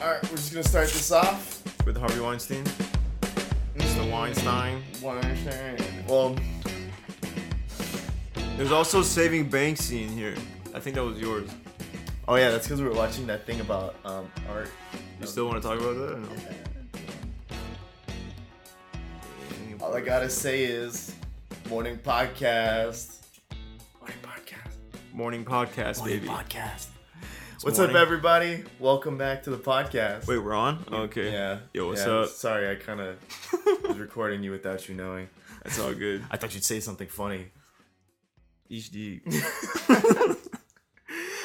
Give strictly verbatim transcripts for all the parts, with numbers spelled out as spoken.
All right, we're just going to start this off. With Harvey Weinstein. Mister Weinstein. Weinstein. Well, there's also Saving Banksy in here. I think that was yours. Oh, yeah, that's because we were watching that thing about um, art. You still want to talk about that or no? Yeah. All I got to say is morning podcast. Morning podcast. Morning podcast, morning baby. Morning podcast. It's what's morning. Up, everybody? Welcome back to the podcast. Wait, we're on? Okay. Yeah. Yo, what's yeah, up? Sorry, I kind of was recording you without you knowing. That's all good. I thought you'd say something funny. H D.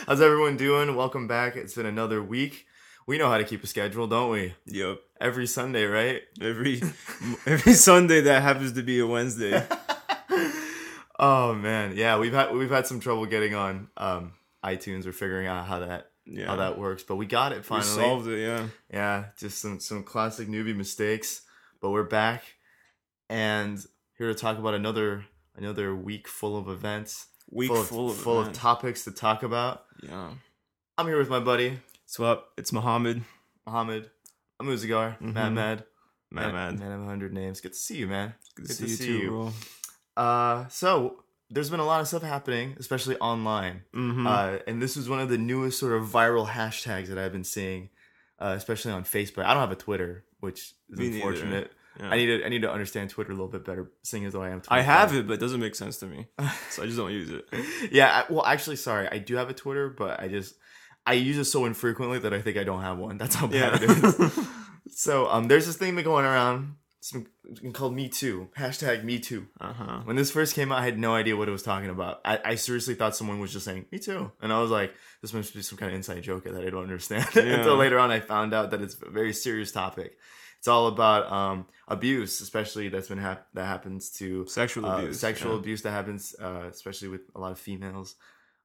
How's everyone doing? Welcome back. It's been another week. We know how to keep a schedule, don't we? Yep. Every Sunday, right? Every every Sunday that happens to be a Wednesday. Oh man, yeah. We've had we've had some trouble getting on. Um, iTunes, we're figuring out how that yeah. how that works, but we got it finally. We solved it, yeah. Yeah, just some, some classic newbie mistakes, but we're back and here to talk about another another week full of events, week full, full of, of full event. of topics to talk about. Yeah, I'm here with my buddy. So up, it's Muhammad, Muhammad, Amuzigar, mm-hmm. Mahmoud, Mahmoud, man of a hundred names. Good to see you, man. Good to, Good to see you. To see you. Too, bro. Uh, so. There's been a lot of stuff happening, especially online. Mm-hmm. Uh, and this is one of the newest sort of viral hashtags that I've been seeing, uh, especially on Facebook. I don't have a Twitter, which is me unfortunate. Yeah. I need to I need to understand Twitter a little bit better, seeing as though I am Twitter. I have it, but it doesn't make sense to me. So I just don't use it. Yeah. I, well, actually, sorry. I do have a Twitter, but I just... I use it so infrequently that I think I don't have one. That's how bad yeah. it is. So um, there's this thing going around. It's been called Me Too. Hashtag Me Too. Uh-huh. When this first came out, I had no idea what it was talking about. I, I seriously thought someone was just saying, Me Too. And I was like, this must be some kind of inside joke that I don't understand. Yeah. Until later on, I found out that it's a very serious topic. It's all about um, abuse, especially that's been hap- that happens to... Sexual uh, abuse. Sexual yeah. abuse that happens, uh, especially with a lot of females.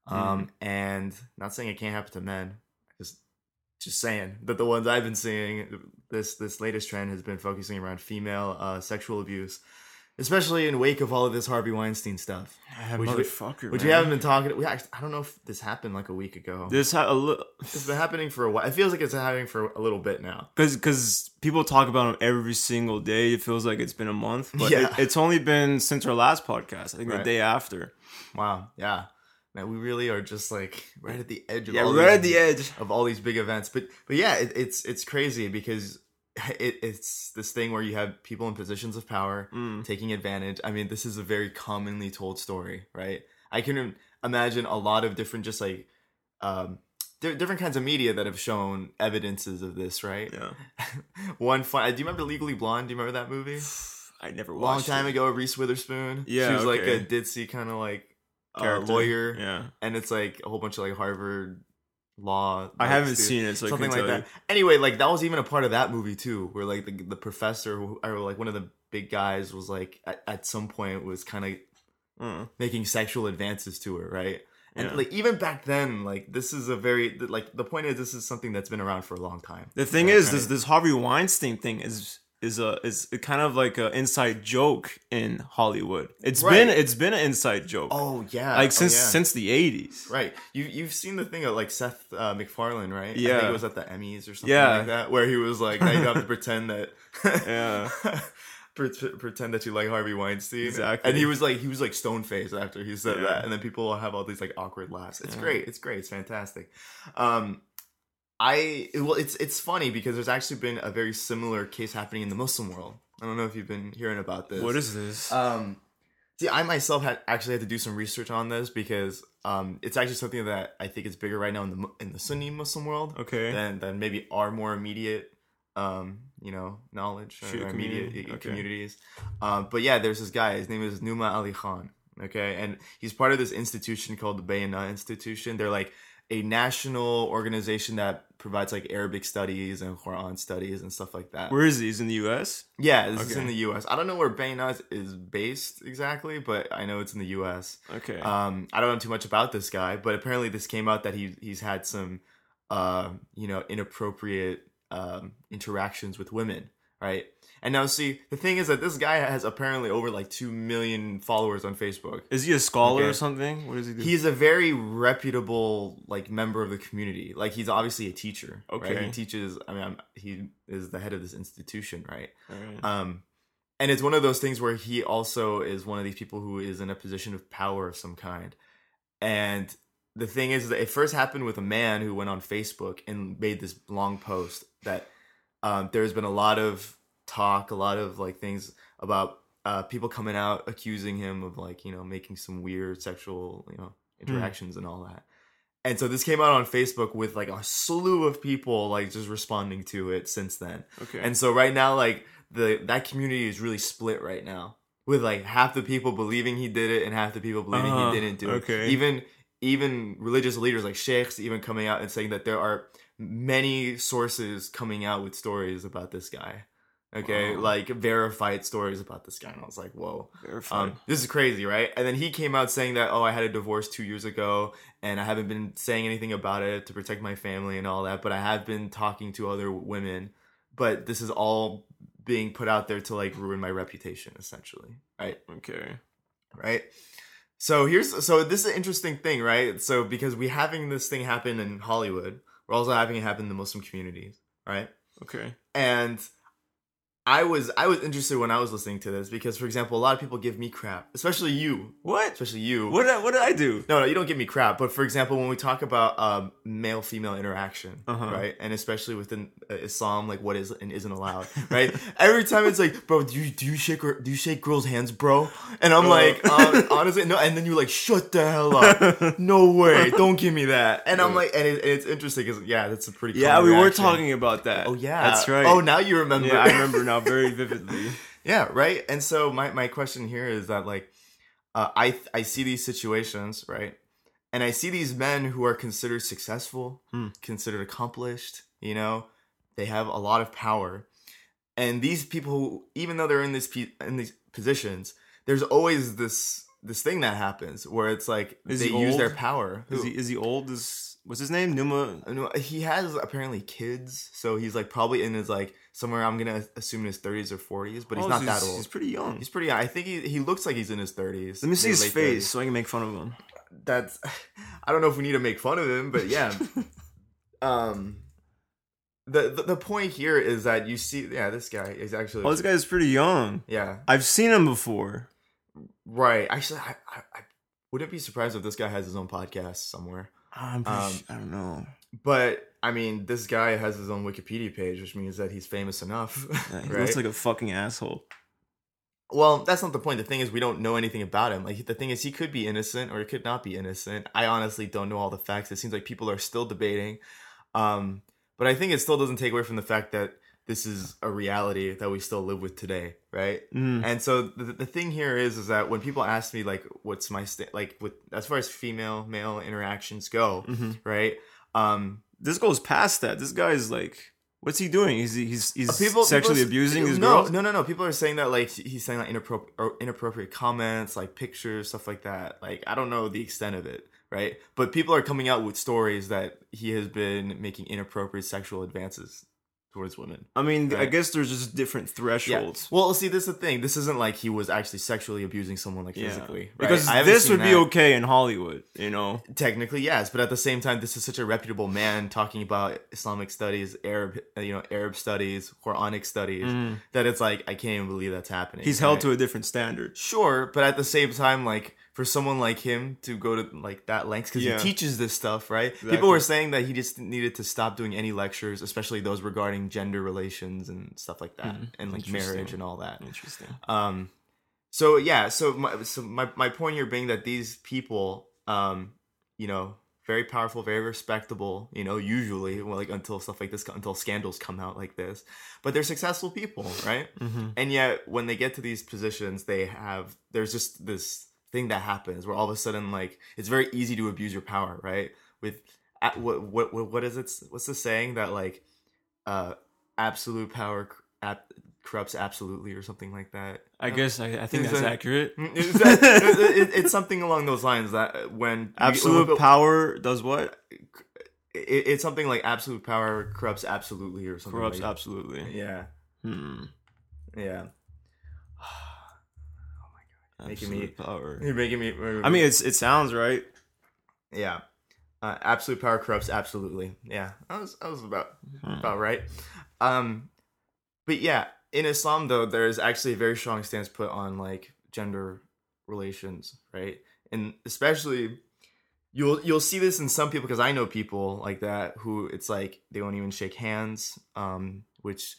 Um, mm. And not saying it can't happen to men. Just, just saying that the ones I've been seeing... This this latest trend has been focusing around female uh, sexual abuse, especially in wake of all of this Harvey Weinstein stuff. Yeah, which motherfucker, we, which man. we haven't been talking. We actually, I don't know if this happened like a week ago. This ha- a li- it's been happening for a while. It feels like it's happening for a little bit now. Because people talk about him every single day. It feels like it's been a month, but yeah. it, it's only been since our last podcast. I think right. the day after. Wow. Yeah. Man, we really are just like right at the edge of yeah, all right these, at the edge of all these big events. But but yeah, it, it's it's crazy because it, it's this thing where you have people in positions of power mm. taking advantage. I mean, this is a very commonly told story, right? I can imagine a lot of different just like um, di- different kinds of media that have shown evidences of this, right? Yeah. One fun. Do you remember Legally Blonde? Do you remember that movie? I never watched. Long time it. ago, Reese Witherspoon. Yeah, she was okay. like a ditzy kind of like. Uh, lawyer, yeah, and it's like a whole bunch of like Harvard law. I haven't students, seen it, so something I like that. You. Anyway, like that was even a part of that movie too, where like the, the professor or like one of the big guys was like at, at some point was kind of mm. making sexual advances to her, right? And yeah. like even back then, like this is a very like the point is this is something that's been around for a long time. The thing you know, is, this of, this Harvey Weinstein thing is. Is a is kind of like an inside joke in Hollywood. It's right. been it's been an inside joke. Oh yeah, like since oh, yeah. since the eighties. Right. You you've seen the thing of like Seth uh, MacFarlane, right? Yeah. I think it was at the Emmys or something yeah. like that, where he was like, "Now you have to pretend that." yeah. Pretend that you like Harvey Weinstein. Exactly. And he was like he was like stone faced after he said yeah. that, and then people will have all these like awkward laughs. It's yeah. great. It's great. It's fantastic. Um. I well, it's it's funny because there's actually been a very similar case happening in the Muslim world. I don't know if you've been hearing about this. What is this? Um, see, I myself had actually had to do some research on this because um, it's actually something that I think is bigger right now in the in the Sunni Muslim world. Okay. Than than maybe our more immediate, um, you know, knowledge or our immediate community. okay. communities. Um, but yeah, there's this guy. His name is Numa Ali Khan. Okay, and he's part of this institution called the Bayanah Institution. They're like. A national organization that provides like Arabic studies and Quran studies and stuff like that. Where is he? He's in the U S? Yeah, this okay. is in the U S. I don't know where Bayanah is based exactly, but I know it's in the U S. Okay. Um, I don't know too much about this guy, but apparently this came out that he he's had some, uh, you know, inappropriate um, interactions with women. right? And now, see, the thing is that this guy has apparently over like two million followers on Facebook. Is he a scholar okay. or something? What does he do? He's a very reputable, like, member of the community. Like, he's obviously a teacher. Okay. Right? He teaches, I mean, I'm, he is the head of this institution, right? All right. Um, and it's one of those things where he also is one of these people who is in a position of power of some kind. And the thing is that it first happened with a man who went on Facebook and made this long post that um, there's been a lot of talk, a lot of like things about uh people coming out accusing him of like, you know, making some weird sexual, you know, interactions mm. and all that. And so this came out on Facebook with like a slew of people like just responding to it since then. Okay. And so right now, like the that community is really split right now, with like half the people believing he did it and half the people believing uh, he didn't do okay. it. Even even religious leaders like sheikhs even coming out and saying that there are many sources coming out with stories about this guy. Okay, wow. Like verified stories about this guy, and I was like, "Whoa, um, this is crazy, right?" And then he came out saying that, "Oh, I had a divorce two years ago, and I haven't been saying anything about it to protect my family and all that, but I have been talking to other women. But this is all being put out there to like ruin my reputation, essentially." Right? Okay. Right. So here's so this is an interesting thing, right? So because we're having this thing happen in Hollywood, we're also having it happen in the Muslim communities, right? Okay. And I was I was interested when I was listening to this because, for example, a lot of people give me crap, especially you. What? Especially you. What did I, what did I do? No, no, you don't give me crap. But for example, when we talk about um, male-female interaction, uh-huh. right, and especially within Islam, like what is and isn't allowed, right? Every time it's like, bro, do you do you shake do you shake girls' hands, bro? And I'm oh. like, um, honestly, no. And then you're like, shut the hell up. No way. Don't give me that. And I'm like, and it, it's interesting because yeah, that's a pretty yeah. We reaction. Were talking about that. Oh yeah, that's right. Oh, now you remember. Yeah, I remember now. Very vividly. Yeah, right. And so my, my question here is that like uh, I th- I see these situations, right? And I see these men who are considered successful, hmm. considered accomplished, you know, they have a lot of power. And these people who, even though they're in this pe- in these positions, there's always this this thing that happens where it's like is they use their power. Is he is he old? Is What's his name? Numa. He has apparently kids, so he's like probably in his like somewhere. I'm gonna assume in his thirties or forties, but oh, he's not so that he's, old. He's pretty young. He's pretty young. I think he he looks like he's in his thirties. Let me see his face thirties. So I can make fun of him. That's. I don't know if we need to make fun of him, but yeah. um, the, the the point here is that you see, yeah, this guy is actually. Oh, this guy's pretty young. Yeah, I've seen him before. Right. Actually, I I, I wouldn't be surprised if this guy has his own podcast somewhere. I'm pretty um, sure, I don't know, but I mean, this guy has his own Wikipedia page, which means that he's famous enough. Yeah, he right? looks like a fucking asshole. Well, that's not the point. The thing is, we don't know anything about him. Like, the thing is, he could be innocent or he could not be innocent. I honestly don't know all the facts. It seems like people are still debating, um, but I think it still doesn't take away from the fact that this is a reality that we still live with today, right? Mm. And so the, the thing here is, is that when people ask me, like, what's my st- like with as far as female male interactions go, mm-hmm. right? Um, this goes past that. This guy is like, what's he doing? Is he he's, he's people, sexually people, abusing his no, girls? No, no, no. People are saying that like he's saying like inappropriate inappropriate comments, like pictures, stuff like that. Like, I don't know the extent of it. Right. But people are coming out with stories that he has been making inappropriate sexual advances towards women. I mean, right? I guess there's just different thresholds. Yeah. Well, see, this is the thing. This isn't like he was actually sexually abusing someone, like, yeah. physically. Right? Because I this would that. be okay in Hollywood, you know? Technically, yes. But at the same time, this is such a reputable man talking about Islamic studies, Arab, you know, Arab studies, Quranic studies, mm. that it's like, I can't even believe that's happening. He's held right? to a different standard. Sure. But at the same time, like, for someone like him to go to like that length, because yeah. he teaches this stuff, right? Exactly. People were saying that he just needed to stop doing any lectures, especially those regarding gender relations and stuff like that, mm-hmm. and like marriage and all that. Interesting. Um, so yeah, so my so my, my point here being that these people, um, you know, very powerful, very respectable, you know, usually well, like until stuff like this, until scandals come out like this, but they're successful people, right? Mm-hmm. And yet when they get to these positions, they have there's just this thing that happens where all of a sudden, like, it's very easy to abuse your power, right? With at, what what what is it? What's the saying that like, uh, absolute power ap- corrupts absolutely, or something like that? I guess I, I think is that's that, accurate. Is that, it, it's something along those lines that when absolute you, power does what? It, it's something like absolute power corrupts absolutely, or something. Corrupts like absolutely. That. Yeah. Hmm. Yeah. Oh my god. Absolute making me power. You're making me. I mean, it's it sounds right. Yeah. Uh, absolute power corrupts absolutely. Yeah. I was I was about hmm. about right. Um, but yeah, in Islam though, there is actually a very strong stance put on like gender relations, right? And especially you'll you'll see this in some people, because I know people like that who it's like they won't even shake hands, um, which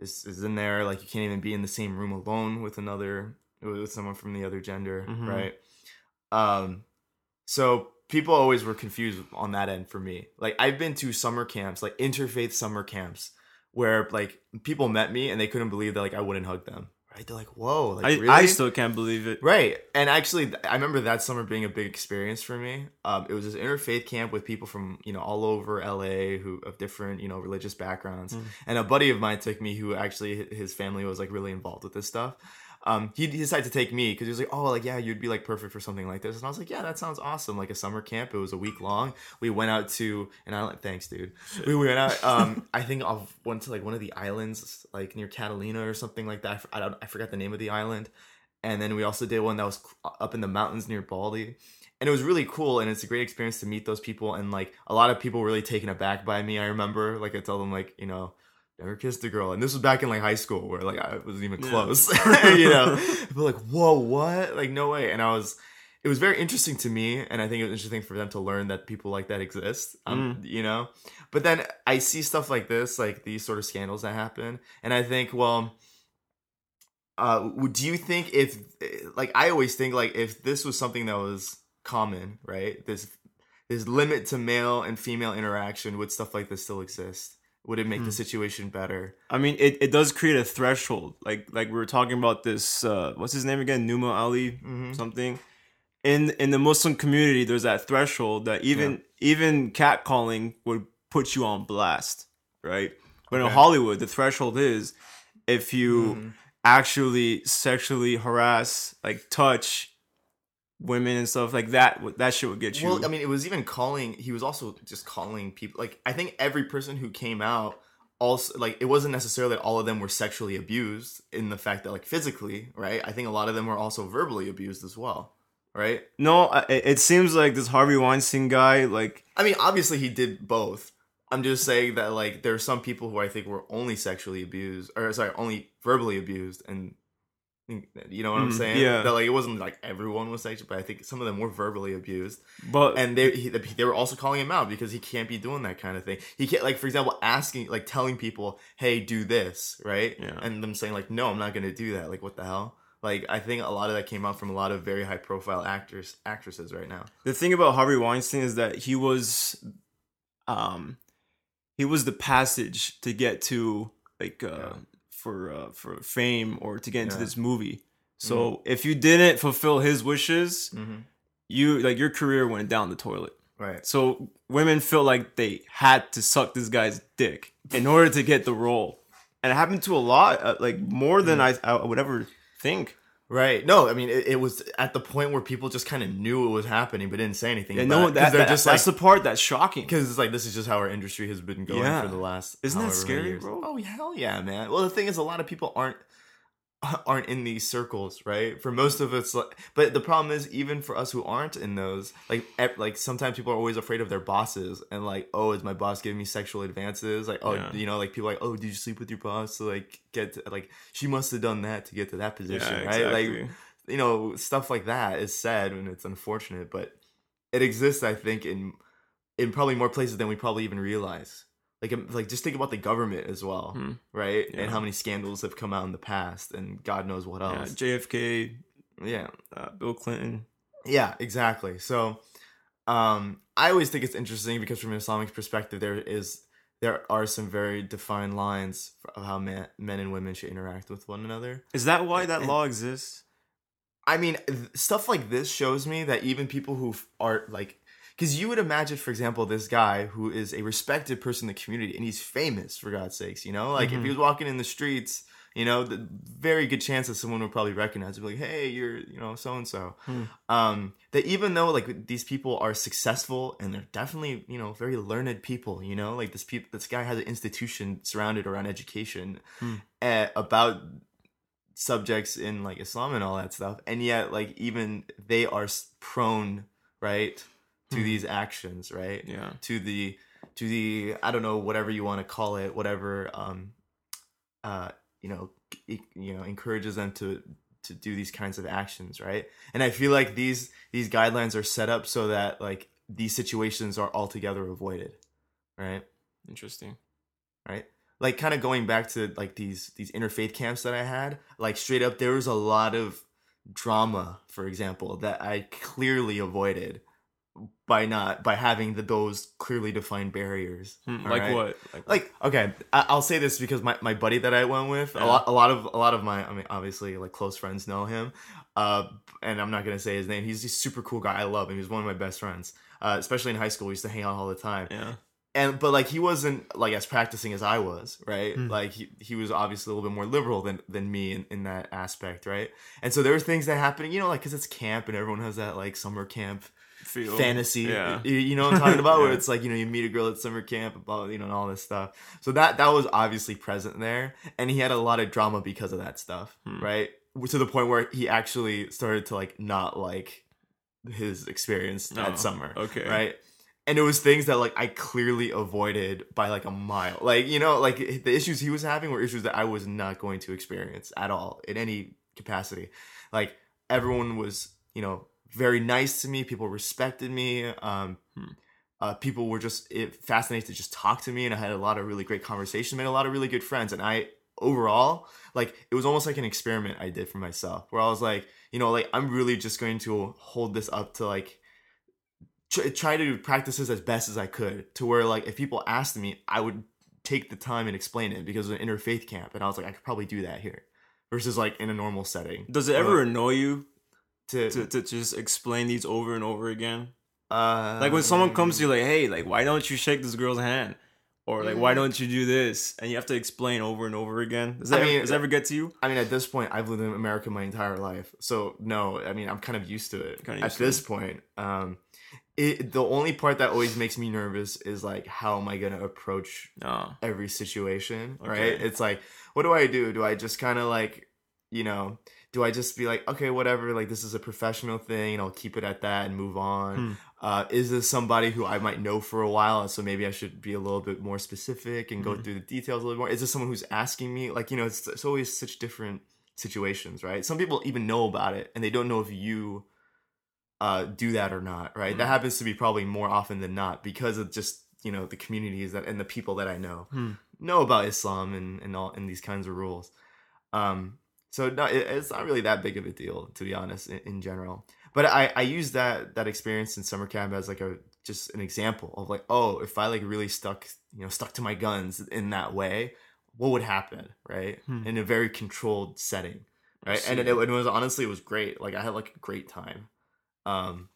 is, is in there. Like you can't even be in the same room alone with another with someone from the other gender, mm-hmm. right? Um, so people always were confused on that end for me. Like I've been to summer camps, like interfaith summer camps, where like people met me and they couldn't believe that like I wouldn't hug them. Right? They're like, whoa, like I, really? I still can't believe it. Right. And actually, I remember that summer being a big experience for me. Um, it was this interfaith camp with people from, you know, all over L A who of different, you know, religious backgrounds. Mm. And a buddy of mine took me who actually his family was like really involved with this stuff. Um, he, he decided to take me because he was like, oh, like, yeah, you'd be like perfect for something like this. And I was like, yeah, that sounds awesome. Like a summer camp. It was a week long. We went out to an island. Thanks, dude. Shit. We went out. Um, I think I went to like one of the islands, like near Catalina or something like that. I don't, I forgot the name of the island. And then we also did one that was up in the mountains near Baldy. And it was really cool. And it's a great experience to meet those people. And like a lot of people were really taken aback by me. I remember like I told them like, you know, never kissed a girl, and this was back in like high school where like I wasn't even close, yeah. you know. But like, whoa, what? Like, no way. And I was, it was very interesting to me, and I think it was interesting for them to learn that people like that exist, um, mm. you know. But then I see stuff like this, like these sort of scandals that happen, and I think, well, uh, do you think if, like, I always think like if this was something that was common, right? This this limit to male and female interaction, would stuff like this still exist? Would it make hmm. the situation better? I mean, it, it does create a threshold. Like like we were talking about this, uh, what's his name again? Numa Ali, mm-hmm. something. In in the Muslim community, there's that threshold that even yeah. even catcalling would put you on blast, right? But okay. in Hollywood, the threshold is if you mm. actually sexually harass, like touch women and stuff like that, that shit would get you. Well, I mean, it was even calling, he was also just calling people, like, I think every person who came out, also, like, it wasn't necessarily that all of them were sexually abused in the fact that, like, physically, right? I think a lot of them were also verbally abused as well, right? No, it seems like this Harvey Weinstein guy, like... I mean, obviously he did both. I'm just saying that, like, there are some people who I think were only sexually abused, or, sorry, only verbally abused, and... You know what mm, I'm saying? Yeah. That like it wasn't like everyone was sexual, but I think some of them were verbally abused. But and they he, they were also calling him out because he can't be doing that kind of thing. He can't, like, for example, asking, like, telling people, "Hey, do this," right? Yeah. And them saying like, "No, I'm not going to do that." Like, what the hell? Like, I think a lot of that came out from a lot of very high profile actors actresses right now. The thing about Harvey Weinstein is that he was, um, he was the passage to get to like. Uh, yeah. for uh, for fame or to get into yeah. this movie. So mm-hmm. if you didn't fulfill his wishes, mm-hmm. you like your career went down the toilet. Right. So women feel like they had to suck this guy's dick in order to get the role. And it happened to a lot, uh, like more than mm-hmm. I, I would ever think. Right. No, I mean, it, it was at the point where people just kind of knew it was happening, but didn't say anything. Yeah, no, that, that, just that's like, the part that's shocking. Because it's like, this is just how our industry has been going yeah. for the last Isn't that scary, years. Bro? Oh, hell yeah, man. Well, the thing is, a lot of people aren't aren't in these circles, right? For most of us, like, but the problem is, even for us who aren't in those, like, like sometimes people are always afraid of their bosses and like, oh, is my boss giving me sexual advances? Like, oh, yeah. you know, like people are like, oh, did you sleep with your boss to like get to, like she must have done that to get to that position, yeah, right? Exactly. Like, you know, stuff like that is sad and it's unfortunate, but it exists, I think, in in probably more places than we probably even realize. Like, like, just think about the government as well, hmm. right? Yeah. And how many scandals have come out in the past, and God knows what else. Yeah, J F K, yeah, uh, Bill Clinton. Yeah, exactly. So, um, I always think it's interesting because from an Islamic perspective, there is there are some very defined lines of how man, men and women should interact with one another. Is that why that and, law exists? I mean, stuff like this shows me that even people who are like. Because you would imagine, for example, this guy who is a respected person in the community and he's famous, for God's sakes, you know? Like, mm-hmm. if he was walking in the streets, You know, the very good chance that someone would probably recognize it, be like, hey, you're, you know, so-and-so. Hmm. Um, that even though, like, these people are successful and they're definitely, you know, very learned people, you know, like this pe- this guy has an institution surrounded around education hmm. at, about subjects in, like, Islam and all that stuff. And yet, like, even they are prone, right, to hmm. these actions, right? Yeah. To the, to the, I don't know, whatever you want to call it, whatever, um, uh, you know, it, you know, encourages them to, to do these kinds of actions, right? And I feel like these these guidelines are set up so that, like, these situations are altogether avoided, right? Interesting. Right? Like, kind of going back to, like, these these interfaith camps that I had, like, straight up, there was a lot of drama, for example, that I clearly avoided by not by having the, those clearly defined barriers. Mm, like, right? what? like what? Like, okay, I, I'll say this because my, my buddy that I went with, yeah. a lot a lot of a lot of my I mean obviously, like, close friends know him, uh, and I'm not gonna say his name. He's a super cool guy. I love him. He's one of my best friends, uh, especially in high school. We used to hang out all the time. Yeah. And but like he wasn't like as practicing as I was, right? Mm. Like he, he was obviously a little bit more liberal than, than me in, in that aspect, right? And so there were things that happened, you know, like because it's camp and everyone has that like summer camp. Feel. Fantasy, yeah. you, you know what I'm talking about, yeah. where it's like, you know, you meet a girl at summer camp about, you know, and all this stuff. So that that was obviously present there, and he had a lot of drama because of that stuff, hmm. right? To the point where he actually started to like not like his experience that oh, summer, okay, right? And it was things that like I clearly avoided by like a mile, like, you know, like the issues he was having were issues that I was not going to experience at all in any capacity. Like everyone was, you know, very nice to me. People respected me. Um, hmm. uh, people were just it, fascinated to just talk to me, and I had a lot of really great conversations, made a lot of really good friends. And I overall, like, it was almost like an experiment I did for myself, where I was like, you know, like I'm really just going to hold this up to like tr- try to practice this as best as I could, to where like if people asked me, I would take the time and explain it because it was an interfaith camp, and I was like, I could probably do that here, versus like in a normal setting. Does it ever but, annoy you? To, to to just explain these over and over again? Uh, like when someone comes to you like, hey, like, why don't you shake this girl's hand? Or like, mm-hmm. why don't you do this? And you have to explain over and over again. Does that, I mean, ever, does that ever get to you? I mean, at this point, I've lived in America my entire life. So no, I mean, I'm kind of used to it kind of at this it. point. Um, it, the only part that always makes me nervous is like, how am I going to approach oh. every situation, okay. right? It's like, what do I do? Do I just kind of like, you know... Do I just be like, okay, whatever, like this is a professional thing and I'll keep it at that and move on? Hmm. Uh, is this somebody who I might know for a while? And so maybe I should be a little bit more specific and go hmm. through the details a little more. Is this someone who's asking me? Like, you know, it's, it's always such different situations, right? Some people even know about it and they don't know if you uh, do that or not, right? Hmm. That happens to be probably more often than not because of just, you know, the communities that and the people that I know hmm. know about Islam and, and all and these kinds of rules. Um So no, it's not really that big of a deal, to be honest, in, in general. But I, I use that that experience in summer camp as like a just an example of like, oh, if I like really stuck, you know, stuck to my guns in that way, what would happen, right? Hmm. In a very controlled setting, right? And it, it was honestly, it was great. Like I had like a great time. Um,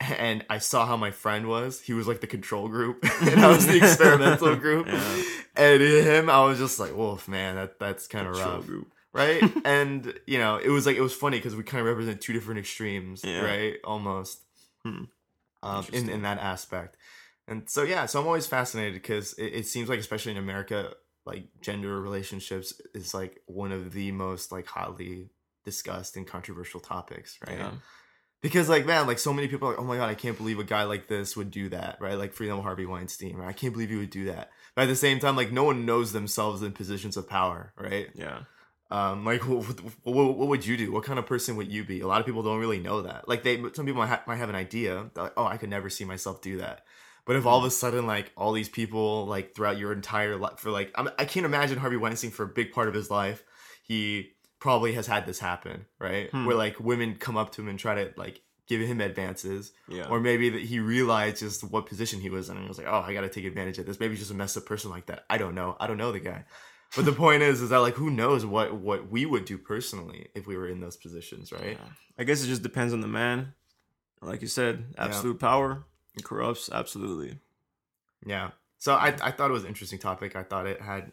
and I saw how my friend was. He was like the control group, and I was the experimental group. Yeah. And in him, I was just like, wolf, man, that that's kind of rough. Group. Right? And, you know, it was like, it was funny because we kind of represent two different extremes, yeah. right? Almost. Hmm. Um, in, in that aspect. And so, yeah, so I'm always fascinated because it, it seems like, especially in America, like gender relationships is like one of the most like hotly discussed and controversial topics, right? Yeah. Because like, man, like so many people are like, oh my God, I can't believe a guy like this would do that, right? Like, for example, Harvey Weinstein, right? I can't believe he would do that. But at the same time, like no one knows themselves in positions of power, right? Yeah. Um, like, what, what, what would you do? What kind of person would you be? A lot of people don't really know that. Like, they, some people ha- might have an idea. Like, oh, I could never see myself do that. But if all of a sudden, like, all these people, like, throughout your entire life, for like, I'm, I can't imagine Harvey Weinstein for a big part of his life, he probably has had this happen, right? Hmm. Where like women come up to him and try to like give him advances, yeah. or maybe that he realized just what position he was in, and he was like, oh, I got to take advantage of this. Maybe he's just a messed up person like that. I don't know. I don't know the guy. But the point is, is that like, who knows what, what we would do personally if we were in those positions, right? Yeah. I guess it just depends on the man. Like you said, absolute yeah. power, it corrupts, absolutely. Yeah. So I I thought it was an interesting topic. I thought it had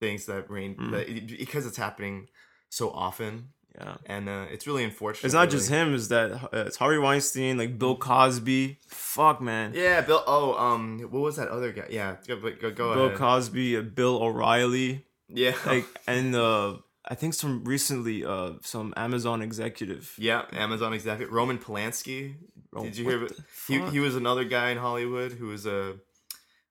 things that rain mm. that, because it's happening so often. Yeah, and uh, it's really unfortunate. It's not really. just him. It's that uh, it's Harvey Weinstein, like Bill Cosby. Fuck, man. Yeah, Bill. Oh, um, what was that other guy? Yeah, go, go, go Bill ahead. Cosby, Bill O'Reilly. Yeah, like and uh, I think some recently, uh, some Amazon executive. Yeah, Amazon executive Roman Polanski. Ro- Did you hear? About, he he was another guy in Hollywood who was a,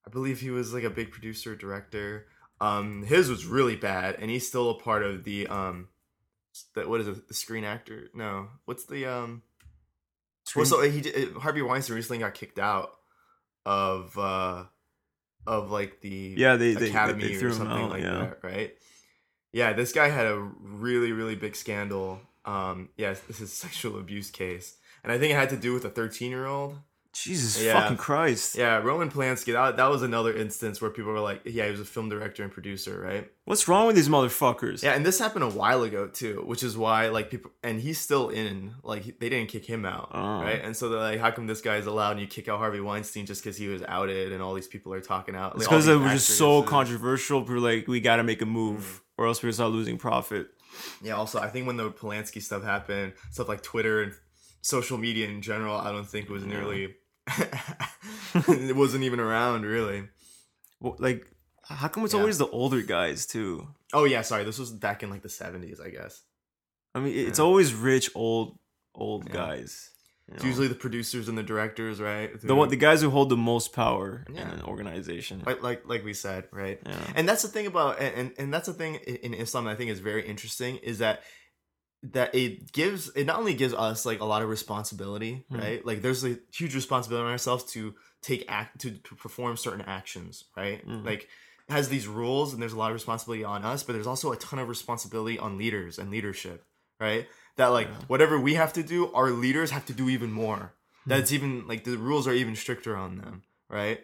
I believe he was like a big producer, director. Um, his was really bad, and he's still a part of the um. That what is it? The Screen Actor? No, what's the um? Screen? Well, so he did, Harvey Weinstein recently got kicked out of uh, of like the yeah they Academy they, they threw or something him out, like yeah. that, right? Yeah, this guy had a really really big scandal. Um, yes, this is a sexual abuse case, and I think it had to do with a thirteen year old. Jesus yeah. fucking Christ. Yeah, Roman Polanski, that, that was another instance where people were like, yeah, he was a film director and producer, right? What's wrong with these motherfuckers? Yeah, and this happened a while ago, too, which is why, like, people... And he's still in. Like, they didn't kick him out, oh. right? And so they're like, how come this guy's allowed and you kick out Harvey Weinstein just because he was outed and all these people are talking out? Like, it's because it was just so controversial. We're like, we got to make a move mm-hmm. or else we're going to start losing profit. Yeah, also, I think when the Polanski stuff happened, stuff like Twitter and social media in general, I don't think was nearly... it wasn't even around really. Well, like, how come it's yeah. always the older guys too? Oh yeah, sorry. This was back in like the seventies, I guess. I mean, it's yeah. always rich old old yeah. guys. It's know? usually the producers and the directors, right? The one, the guys who hold the most power yeah. in an organization. Like like like we said, right? Yeah. And that's the thing about and and that's the thing in Islam that I think is very interesting is that. that it gives it not only gives us like a lot of responsibility, right? Mm. Like there's a huge responsibility on ourselves to take act to, to perform certain actions, right? Mm. Like it has these rules and there's a lot of responsibility on us, but there's also a ton of responsibility on leaders and leadership, right? That like yeah. whatever we have to do, our leaders have to do even more. Mm. That's even like the rules are even stricter on them, right?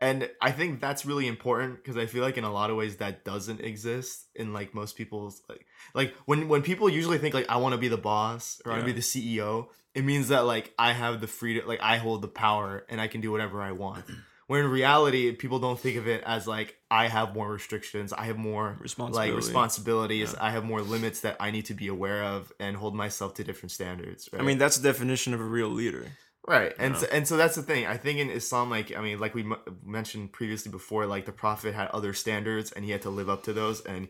And I think that's really important because I feel like in a lot of ways that doesn't exist in like most people's like like when, when people usually think like I want to be the boss or yeah. I want to be the C E O, it means that like I have the freedom, like I hold the power and I can do whatever I want. When in reality, people don't think of it as like I have more restrictions, I have more responsibility. like responsibilities, yeah. I have more limits that I need to be aware of and hold myself to different standards. Right? I mean, that's the definition of a real leader. Right, and yeah. so, and so that's the thing. I think in Islam, like I mean, like we m- mentioned previously before, like the Prophet had other standards, and he had to live up to those, and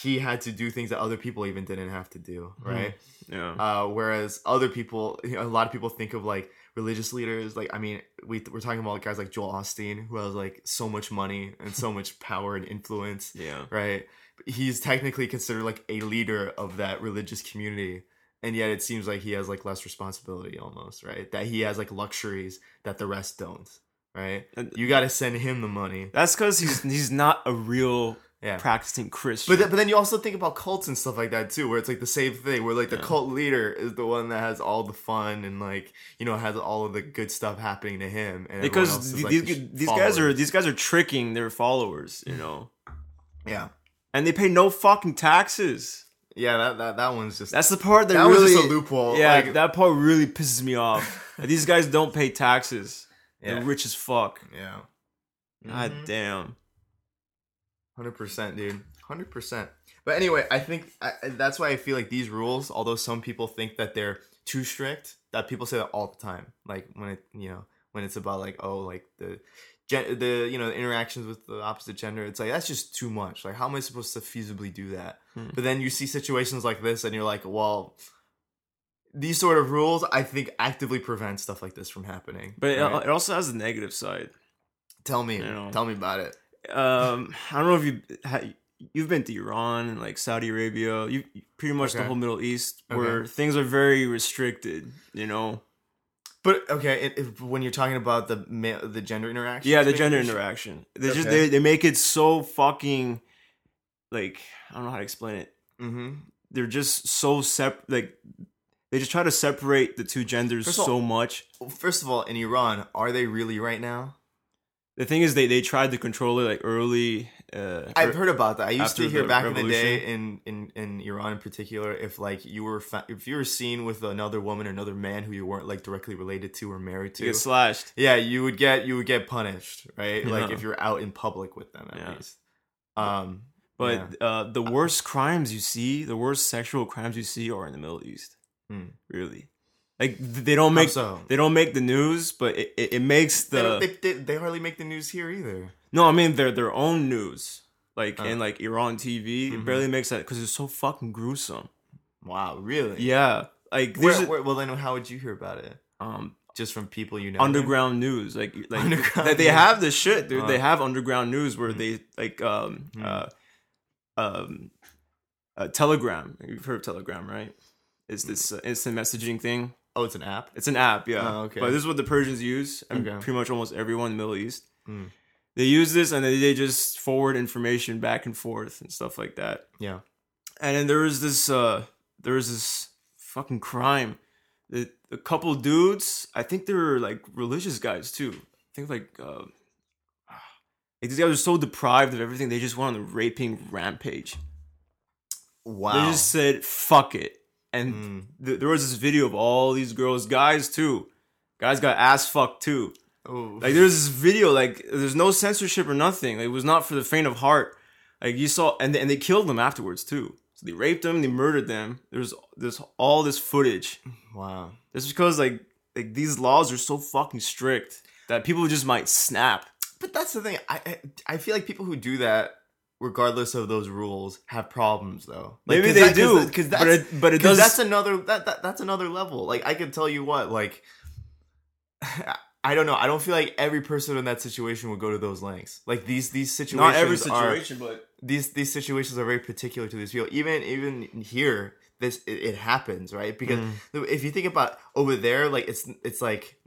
he had to do things that other people even didn't have to do, right? Mm. Yeah. Uh, whereas other people, you know, a lot of people think of like religious leaders, like I mean, we we're talking about guys like Joel Osteen, who has like so much money and so much power and influence, yeah, right? He's technically considered like a leader of that religious community. And yet it seems like he has, like, less responsibility almost, right? That he has, like, luxuries that the rest don't, right? And you got to send him the money. That's because he's he's not a real yeah. practicing Christian. But, th- but then you also think about cults and stuff like that, too, where it's, like, the same thing. Where, like, the yeah. cult leader is the one that has all the fun and, like, you know, has all of the good stuff happening to him. And because th- is, like, these, these guys are these guys are tricking their followers, you know? Yeah. And they pay no fucking taxes. Yeah, that, that that one's just... That's the part that, that really... That was just a loophole. Yeah, like, that part really pisses me off. Like, these guys don't pay taxes. Yeah. They're rich as fuck. Yeah. God mm-hmm. damn. one hundred percent, dude. one hundred percent. But anyway, I think I, that's why I feel like these rules, although some people think that they're too strict, that people say that all the time. Like, when it, you know, when it's about, like, oh, like, the... the you know the interactions with the opposite gender, it's like that's just too much. Like, how am I supposed to feasibly do that? Hmm. But then you see situations like this and you're like, well, these sort of rules I think actively prevent stuff like this from happening, but right? It also has a negative side. Tell me you know, tell me about it. um I don't know if you you've been to Iran and like Saudi Arabia, you pretty much okay. the whole Middle East, where okay. things are very restricted, you know. But okay, it, it, when you're talking about the ma- the gender interaction, yeah, the gender interaction, they okay. just they, they make it so fucking, like, I don't know how to explain it. Mm-hmm. They're just so sep like they just try to separate the two genders first so all, much. First of all, in Iran, are they really right now? The thing is, they, they tried to control it like early. Uh, I've heard about that. I used to hear back revolution. in the day in, in, in Iran in particular, if like you were fa- if you were seen with another woman or another man who you weren't like directly related to or married to, you get slashed. Yeah, you would get you would get punished, right? Yeah. Like if you're out in public with them at yeah. least. Um, But yeah. uh, the worst crimes you see, the worst sexual crimes you see, are in the Middle East. Mm. Really, like they don't make so? they don't make the news, but it, it, it makes the they, they, they hardly make the news here either. No, I mean they're their own news, like oh. and like Iran T V, mm-hmm. it barely makes that because it's so fucking gruesome. Wow, really? Yeah, like where, where, well, then how would you hear about it? Um, just from people you know, underground there? news, like like that they news. have this shit, dude. Oh. They have underground news where mm-hmm. they like um. Mm-hmm. Uh, Um, uh, Telegram. You've heard of Telegram, right? It's this uh, instant messaging thing. Oh, it's an app? It's an app, yeah. Oh, okay. But this is what the Persians use. I mean, okay. Pretty much almost everyone in the Middle East. Mm. They use this and they just forward information back and forth and stuff like that. Yeah. And then there was this, uh, there was this fucking crime. The, a couple dudes, I think they were like religious guys too. I think like... Uh, Like, these guys were so deprived of everything, they just went on a raping rampage. Wow. They just said, fuck it. And mm. th- there was this video of all these girls, guys too. Guys got ass fucked too. Ooh. Like, there's this video, like, there's no censorship or nothing. Like, it was not for the faint of heart. Like, you saw, and, and they killed them afterwards too. So they raped them, they murdered them. There's this, all this footage. Wow. It's because, like, like, these laws are so fucking strict that people just might snap. But that's the thing. I I feel like people who do that, regardless of those rules, have problems though. Like, Maybe they that, do, because that's but it, but it does. That's another that, that that's another level. Like I can tell you what, like I don't know. I don't feel like every person in that situation would go to those lengths. Like these these situations. Not every situation, are, but these these situations are very particular to these people. Even even here, this it, it happens, right? Because mm. if you think about over there, like it's it's like.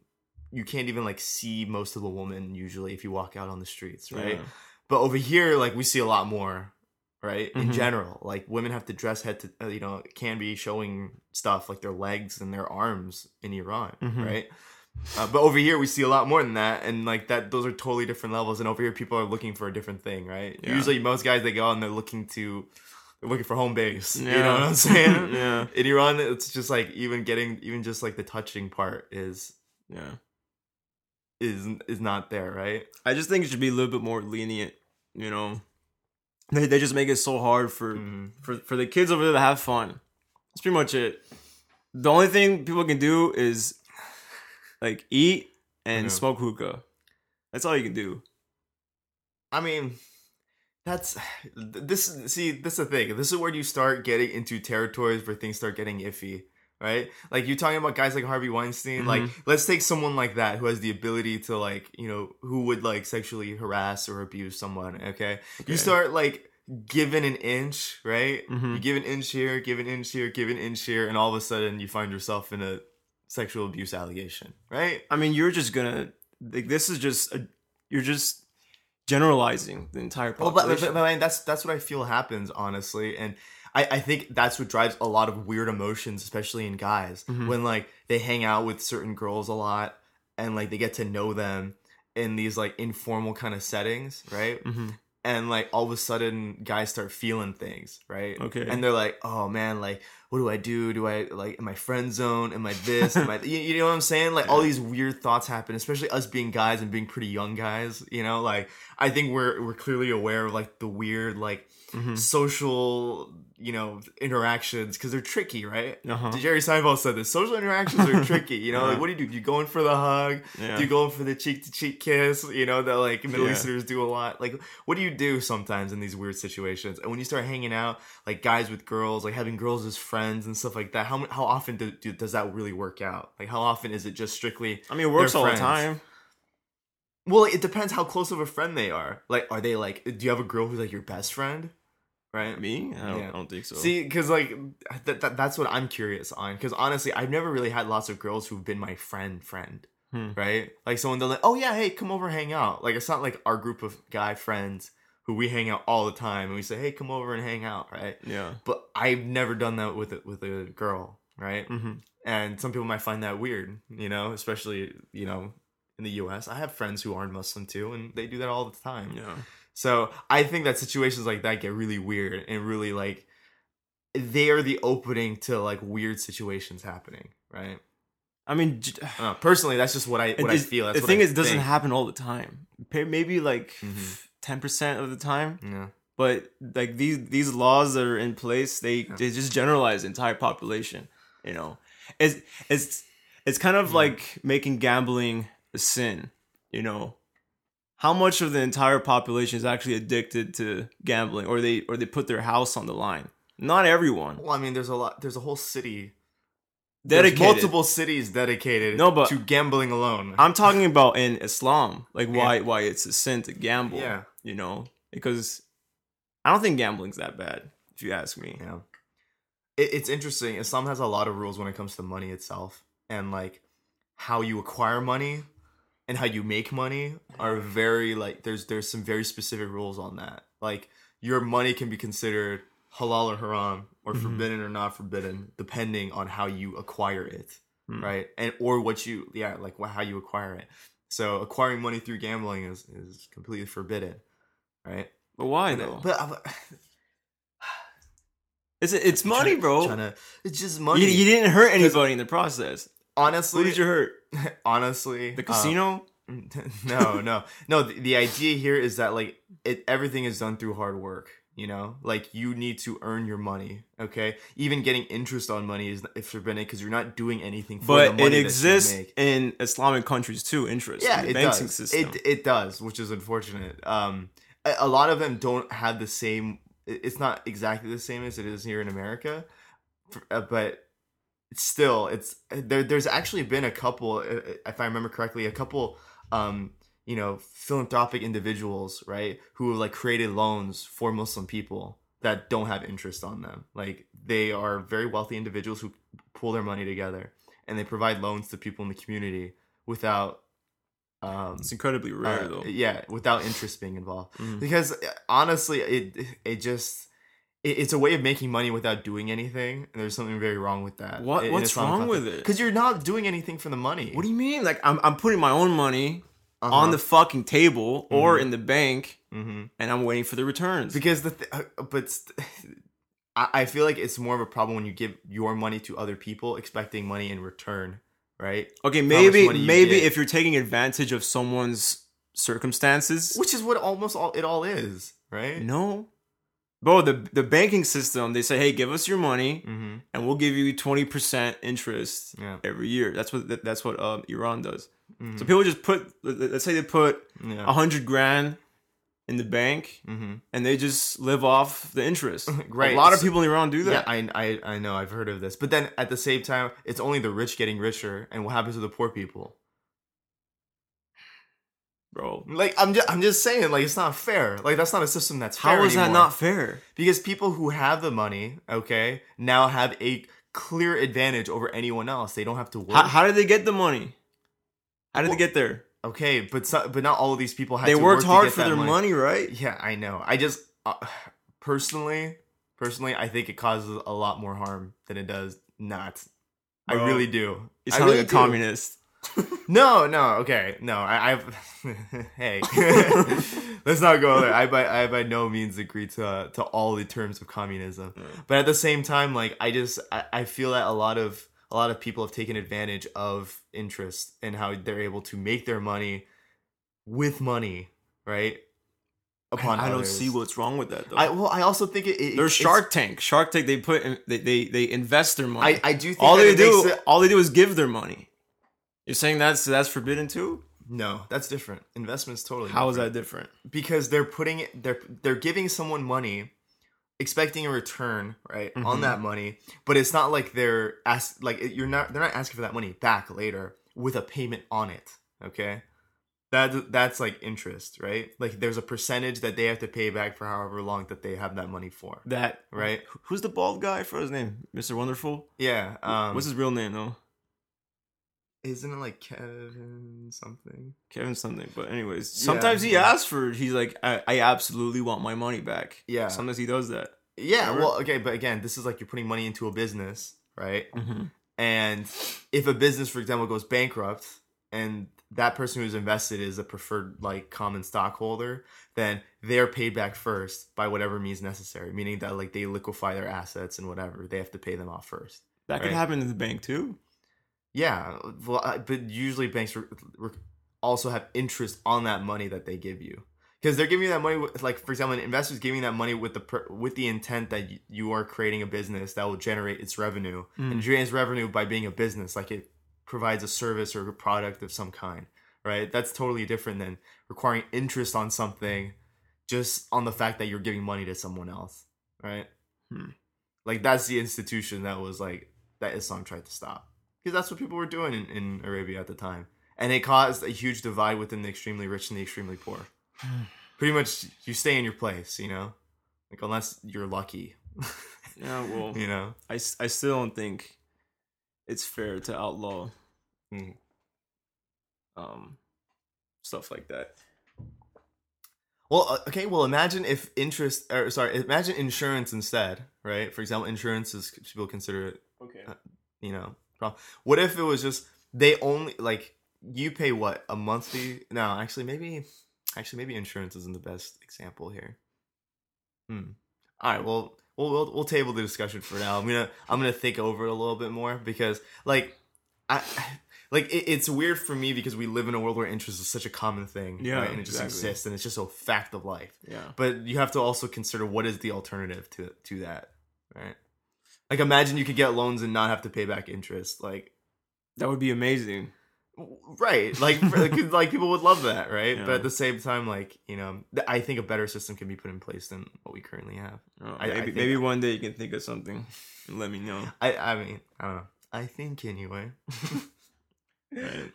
You can't even like see most of a woman usually if you walk out on the streets, right? Yeah. But over here, like we see a lot more, right? In mm-hmm. general, like women have to dress head to, uh, you know, can be showing stuff like their legs and their arms in Iran, mm-hmm. right? Uh, but over here, we see a lot more than that, and like that, those are totally different levels. And over here, people are looking for a different thing, right? Yeah. Usually, most guys they go out and they're looking to, they're looking for home base. Yeah. You know what I'm saying? Yeah. In Iran, it's just like even getting, even just like the touching part is, yeah. is is not there, right? I just think it should be a little bit more lenient, you know? They they just make it so hard for, mm. for, for the kids over there to have fun. That's pretty much it. The only thing people can do is, like, eat and smoke hookah. That's all you can do. I mean, that's... this. See, this is the thing. This is where you start getting into territories where things start getting iffy. Right? Like, you're talking about guys like Harvey Weinstein. Mm-hmm. Like, let's take someone like that who has the ability to, like, you know, who would, like, sexually harass or abuse someone, okay? okay. You start, like, giving an inch, right? Mm-hmm. You give an inch here, give an inch here, give an inch here, and all of a sudden you find yourself in a sexual abuse allegation, right? I mean, you're just gonna... Like, this is just... A, you're just... generalizing the entire population. Well, but, but, but I mean, that's that's what I feel happens, honestly, and I, I think that's what drives a lot of weird emotions, especially in guys, mm-hmm. when like they hang out with certain girls a lot and like they get to know them in these like informal kind of settings, right? Mm-hmm. And like all of a sudden, guys start feeling things, right? Okay, and they're like, "Oh man, like what do I do? Do I like am I friend zone? Am I this? Am I th-? You, you know what I'm saying? Like all these weird thoughts happen, especially us being guys and being pretty young guys. You know, like I think we're we're clearly aware of like the weird like mm-hmm. social you know interactions because they're tricky, right? Uh-huh. Jerry Seinfeld said this: social interactions are tricky. You know, yeah. like what do you do? Do you go in for the hug? Yeah. Do you go in for the cheek to cheek kiss? You know that like Middle yeah. Easterners do a lot. Like what do you do sometimes in these weird situations? And when you start hanging out, like guys with girls, like having girls as friends and stuff like that, how how often do, do, does that really work out? Like how often is it just strictly I mean it works all the time. Well, it depends how close of a friend they are. Like are they like do you have a girl who's like your best friend? Right? Me? I don't, yeah. I don't think so. See, because like th- th- that's what I'm curious on. Because honestly, I've never really had lots of girls who've been my friend friend. Hmm. Right? Like someone they're like, oh yeah, hey, come over, hang out. Like it's not like our group of guy friends who we hang out all the time and we say, hey, come over and hang out, right? Yeah. But I've never done that with a, with a girl, right? Mm-hmm. And some people might find that weird, you know, especially, you know, in the U S. I have friends who aren't Muslim too and they do that all the time. Yeah. So I think that situations like that get really weird and really like they are the opening to like weird situations happening, right? I mean, I know, personally, that's just what I what I feel. That's the what thing I is, it doesn't happen all the time. Maybe like mm-hmm. ten percent of the time. Yeah. But like these these laws that are in place, they, they just generalize the entire population. You know, it's it's it's kind of yeah. like making gambling a sin. You know, how much of the entire population is actually addicted to gambling, or they or they put their house on the line? Not everyone. Well, I mean, there's a lot. There's a whole city. Dedicated. There's multiple cities dedicated no, but to gambling alone. I'm talking about in Islam, like why yeah. why it's a sin to gamble. Yeah, you know, because I don't think gambling's that bad, if you ask me. Yeah, it, it's interesting. Islam has a lot of rules when it comes to money itself, and like how you acquire money and how you make money are very like there's there's some very specific rules on that. Like your money can be considered halal or haram, or mm-hmm. forbidden or not forbidden, depending on how you acquire it, mm. right? And or what you, yeah, like how you acquire it. So acquiring money through gambling is, is completely forbidden, right? But why and though? It, but I'm, it's it's money, trying, bro. Trying to, it's just money. You, you didn't hurt anybody in the process. Honestly, who did you hurt? Honestly, the casino. Um, no, no, no. The, the idea here is that like it, everything is done through hard work. You know, like you need to earn your money, okay? Even getting interest on money is forbidden because you're not doing anything for but the money that you make. But it exists in Islamic countries too, interest. Yeah, in the it banking does. System. It, it does, which is unfortunate. Um, a, a lot of them don't have the same... It's not exactly the same as it is here in America, but still, it's there. There's actually been a couple, if I remember correctly, a couple... Um, you know, philanthropic individuals, right, who have like created loans for Muslim people that don't have interest on them. Like they are very wealthy individuals who pull their money together and they provide loans to people in the community without um it's incredibly rare uh, though yeah without interest being involved mm. because honestly it it just it, it's a way of making money without doing anything, and there's something very wrong with that. What what's wrong with it? Because you're not doing anything for the money. What do you mean? Like I'm I'm putting my own money Uh-huh. on the fucking table or mm-hmm. in the bank, mm-hmm. and I'm waiting for the returns. Because the, th- but st- I-, I feel like it's more of a problem when you give your money to other people expecting money in return, right? Okay, maybe maybe you if you're taking advantage of someone's circumstances, which is what almost all it all is, right? No, bro. The the banking system, they say, hey, give us your money, mm-hmm. and we'll give you twenty percent interest yeah. every year. That's what that's what uh, Iran does. Mm-hmm. So people just put, let's say they put a yeah. hundred grand in the bank, mm-hmm. and they just live off the interest. Right. A lot of people in Iran do that. Yeah, I, I, I know. I've heard of this. But then at the same time, it's only the rich getting richer, and what happens to the poor people, bro? Like I'm, just, I'm just saying, like it's not fair. Like that's not a system that's fair. How is anymore. That not fair? Because people who have the money, okay, now have a clear advantage over anyone else. They don't have to work. How, how did they get the money? How did well, they get there? Okay, but so, but not all of these people had they to worked work hard to get for their money. money, right? Yeah, I know. I just uh, personally, personally, I think it causes a lot more harm than it does not. Bro, I really do. You sound really like a do. communist. No, no, okay, no. I, I've hey, let's not go there. I by I by no means agree to uh, to all the terms of communism, mm. but at the same time, like I just I, I feel that a lot of. A lot of people have taken advantage of interest and how they're able to make their money with money, right? Upon I, I don't see what's wrong with that, though. I, well, I also think it. it There's Shark Tank. Shark Tank. They put in, they, they they invest their money. I, I do. Think all they do sense. all they do is give their money. You're saying that's that's forbidden too? No, that's different. Investment's totally. How different. Is that different? Because they're putting it. They're they're giving someone money. Expecting a return, right, mm-hmm. on that money, but it's not like they're ask like you're not they're not asking for that money back later with a payment on it. Okay, that that's like interest, right? Like there's a percentage that they have to pay back for however long that they have that money for. That right? Who's the bald guy? For his name, Mister Wonderful. Yeah. Um, What's his real name though? Isn't it like Kevin something? Kevin something. But anyways, sometimes yeah, he yeah. asks for it. He's like, I, I absolutely want my money back. Yeah. Sometimes he does that. Yeah. Remember? Well, okay. But again, this is like you're putting money into a business, right? Mm-hmm. And if a business, for example, goes bankrupt and that person who's invested is a preferred like common stockholder, then they're paid back first by whatever means necessary. Meaning that like they liquefy their assets and whatever. They have to pay them off first. That right? could happen in the bank too. Yeah, but usually banks also have interest on that money that they give you. Because they're giving you that money, with, like, for example, an investor's giving you that money with the with the intent that you are creating a business that will generate its revenue. Mm. And generates revenue by being a business. Like, it provides a service or a product of some kind, right? That's totally different than requiring interest on something just on the fact that you're giving money to someone else, right? Hmm. Like, that's the institution that was, like, that Islam tried to stop. Because that's what people were doing in, in Arabia at the time. And it caused a huge divide within the extremely rich and the extremely poor. Pretty much, you stay in your place, you know? Like, unless you're lucky. Yeah, well, you know? I, I still don't think it's fair to outlaw mm. um, stuff like that. Well, okay, well, imagine if interest, or sorry, imagine insurance instead, right? For example, insurance is, people consider it, okay. uh, you know, problem. What if it was just, they only, like, you pay what, a monthly, no, actually, maybe, actually, maybe insurance isn't the best example here. Hmm. All right, well, we'll, we'll, we'll table the discussion for now. I'm gonna, I'm gonna think over it a little bit more because, like, I... Like, it, it's weird for me because we live in a world where interest is such a common thing. Yeah, right? And it exactly. just exists, and it's just a fact of life. Yeah. But you have to also consider what is the alternative to to that, right? Like, imagine you could get loans and not have to pay back interest. Like, that would be amazing. Right. Like, like, like people would love that, right? Yeah. But at the same time, like, you know, I think a better system can be put in place than what we currently have. Oh, I, maybe, I think, maybe one day you can think of something and let me know. I, I mean, I don't know. I think anyway. Right.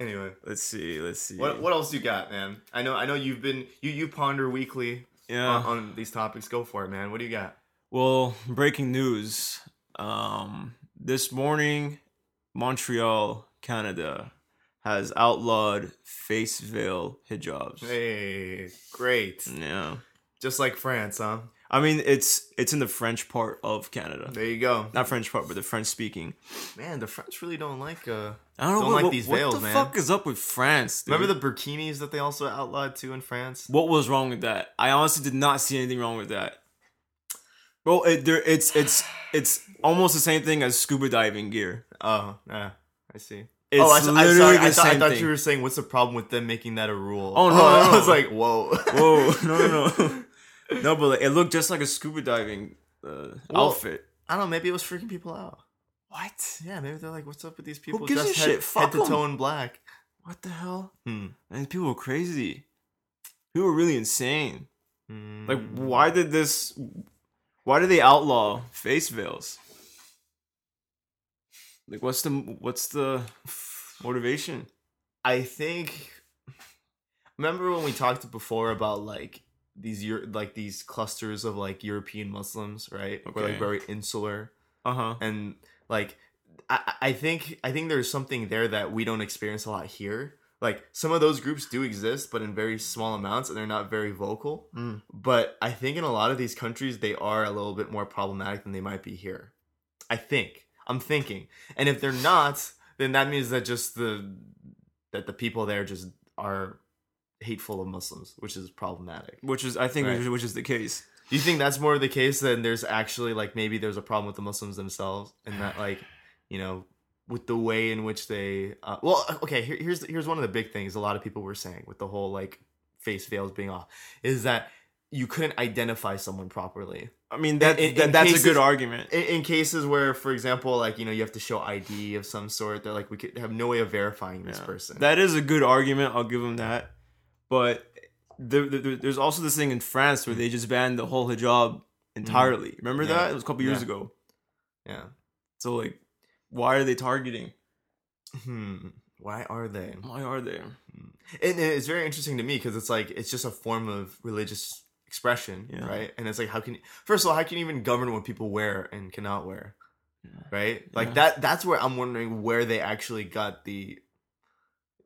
Anyway, let's see. Let's see. What what else you got, man? I know. I know you've been you, you ponder weekly. Yeah. On, on these topics. Go for it, man. What do you got? Well, breaking news. Um, this morning, Montreal, Canada, has outlawed face veil hijabs. Hey, great. Yeah. Just like France, huh? I mean, it's it's in the French part of Canada. There you go. Not French part, but the French speaking. Man, the French really don't like uh I don't, don't know, like what, these veils, man. What the man. fuck is up with France? Dude? Remember the burkinis that they also outlawed too in France? What was wrong with that? I honestly did not see anything wrong with that. Bro, it, there, it's it's it's almost the same thing as scuba diving gear. Oh, yeah, I see. It's oh, I, literally sorry, the I, thought, same I thought thing. you were saying what's the problem with them making that a rule? Oh no, oh, no, no. I was like, whoa, whoa, no, no, no. No, but it looked just like a scuba diving uh, well, outfit. I don't know. Maybe it was freaking people out. What? Yeah, maybe they're like, "What's up with these people? Who gives just a head, shit? Fuck head to toe in black." What the hell? Hmm. And people were crazy. People were really insane. Hmm. Like, why did this? Why did they outlaw face veils? Like, what's the what's the motivation? I think. Remember when we talked before about like. These like these clusters of like European Muslims, right? Okay. We're like very insular, uh huh. And like I, I think I think there's something there that we don't experience a lot here. Like some of those groups do exist, but in very small amounts, and they're not very vocal. Mm. But I think in a lot of these countries, they are a little bit more problematic than they might be here. I think I'm thinking, and if they're not, then that means that just the that the people there just are. Hateful of Muslims, which is problematic. Which is, I think, right? which, which is the case. Do you think that's more of the case than there's actually like maybe there's a problem with the Muslims themselves, and that like, you know, with the way in which they, uh, well, okay, here, here's here's one of the big things a lot of people were saying with the whole like face veils being off is that you couldn't identify someone properly. I mean that, in, in, that that's cases, a good argument. In, in cases where, for example, like you know, you have to show I D of some sort. They're like we could have no way of verifying this yeah. person. That is a good argument. I'll give them that. But there, there, there's also this thing in France where they just banned the whole hijab entirely. Mm-hmm. Remember yeah. that? It was a couple years yeah. ago. Yeah. So, like, why are they targeting? Hmm. Why are they? Why are they? And it's very interesting to me because it's like, it's just a form of religious expression, yeah. right? And it's like, how can, first of all, how can you even govern what people wear and cannot wear? Yeah. Right? Like, yeah. that. that's where I'm wondering where they actually got the...